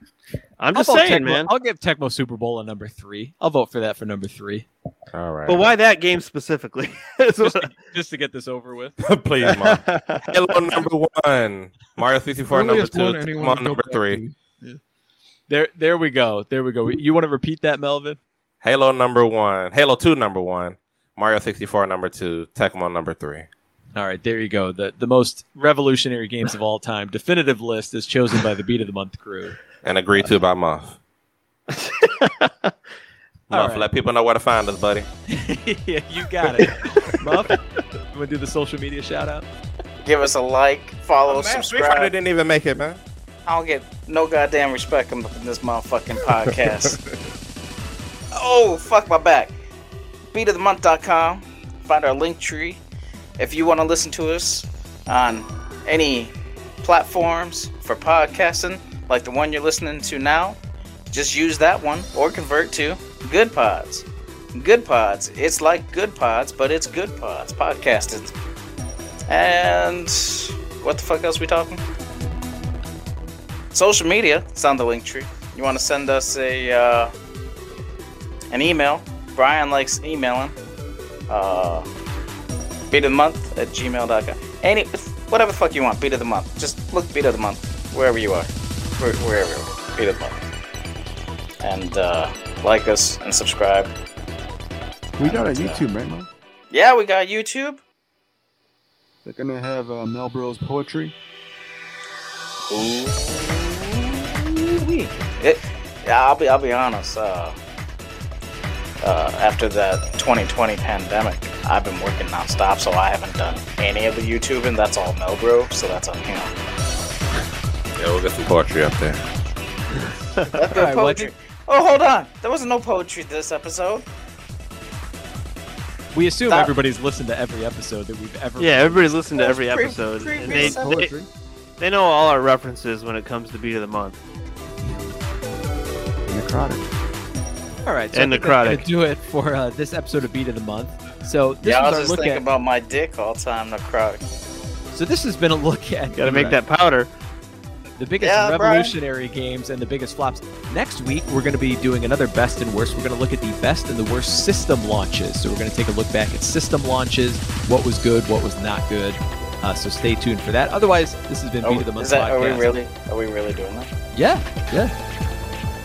I'm just saying, Tecmo, man. I'll give Tecmo Super Bowl a number three. I'll vote for that for number three. All right. But why that game specifically? just to get this over with. Please, Mom. Hello, number one. Mario 64, number two. Tecmo, number three. Yeah. There we go. You want to repeat that, Melvin? Halo number one, Halo 2 number one, Mario 64 number two, Tecmo number three. All right, there you go. The most revolutionary games of all time. Definitive list is chosen by the Beat of the Month crew. And agreed to by Muff. Muff, right. Let people know where to find us, buddy. Yeah, you got it. Muff, you want to do the social media shout out? Give us a like, follow, subscribe. Street Fighter didn't even make it, man. I don't get no goddamn respect in this motherfucking podcast. Oh, fuck my back. Beatofthemonth.com. Find our link tree. If you want to listen to us on any platforms for podcasting, like the one you're listening to now, just use that one or convert to Good Pods. Good Pods. It's like Good Pods, but it's Good Pods. Podcasted. And what the fuck else we talking? Social media. It's on the link tree. You want to send us an email. Brian likes emailing. beatofthemonth@gmail.com. Whatever the fuck you want. Beat of the Month. Just look Beat of the Month. Wherever you are. We're everywhere. Beat of the Month. And like us and subscribe. We got a YouTube, right, Mom? Yeah, we got YouTube. They're going to have Melbro's poetry. Ooh. I'll be honest. After the 2020 pandemic, I've been working nonstop, so I haven't done any of the YouTubing. That's all Melbro, so that's on him. Yeah, we'll get some poetry up there. That's good poetry. Oh, hold on. There wasn't no poetry this episode. We assume everybody's listened to every episode that we've ever. Yeah, everybody's listened to every episode. And they know all our references when it comes to Beat of the Month. Necrotic. All right, so that's going to do it for this episode of Beat of the Month. So this is our look at about my dick all time, necrotic. So this has been a look at gotta make that powder. The biggest revolutionary games and the biggest flops. Next week we're going to be doing another best and worst. We're going to look at the best and the worst system launches. So we're going to take a look back at system launches, what was good, what was not good. So stay tuned for that. Otherwise, this has been Beat of the Month podcast. Are we really doing that? Yeah.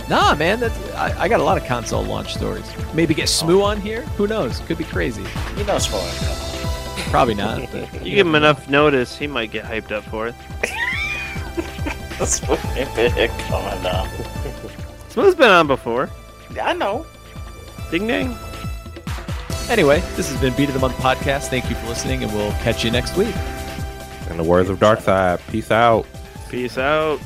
Nah, man, I got a lot of console launch stories. Maybe get Smooth on here? Who knows? Could be crazy. You know Smooth. Probably not. But you give him enough notice, he might get hyped up for it. That's fucking big coming up. Smooth's been on before. I know. Ding ding. Anyway, this has been Beat of the Month podcast. Thank you for listening, and we'll catch you next week. In the words of Darkseid, peace out. Peace out.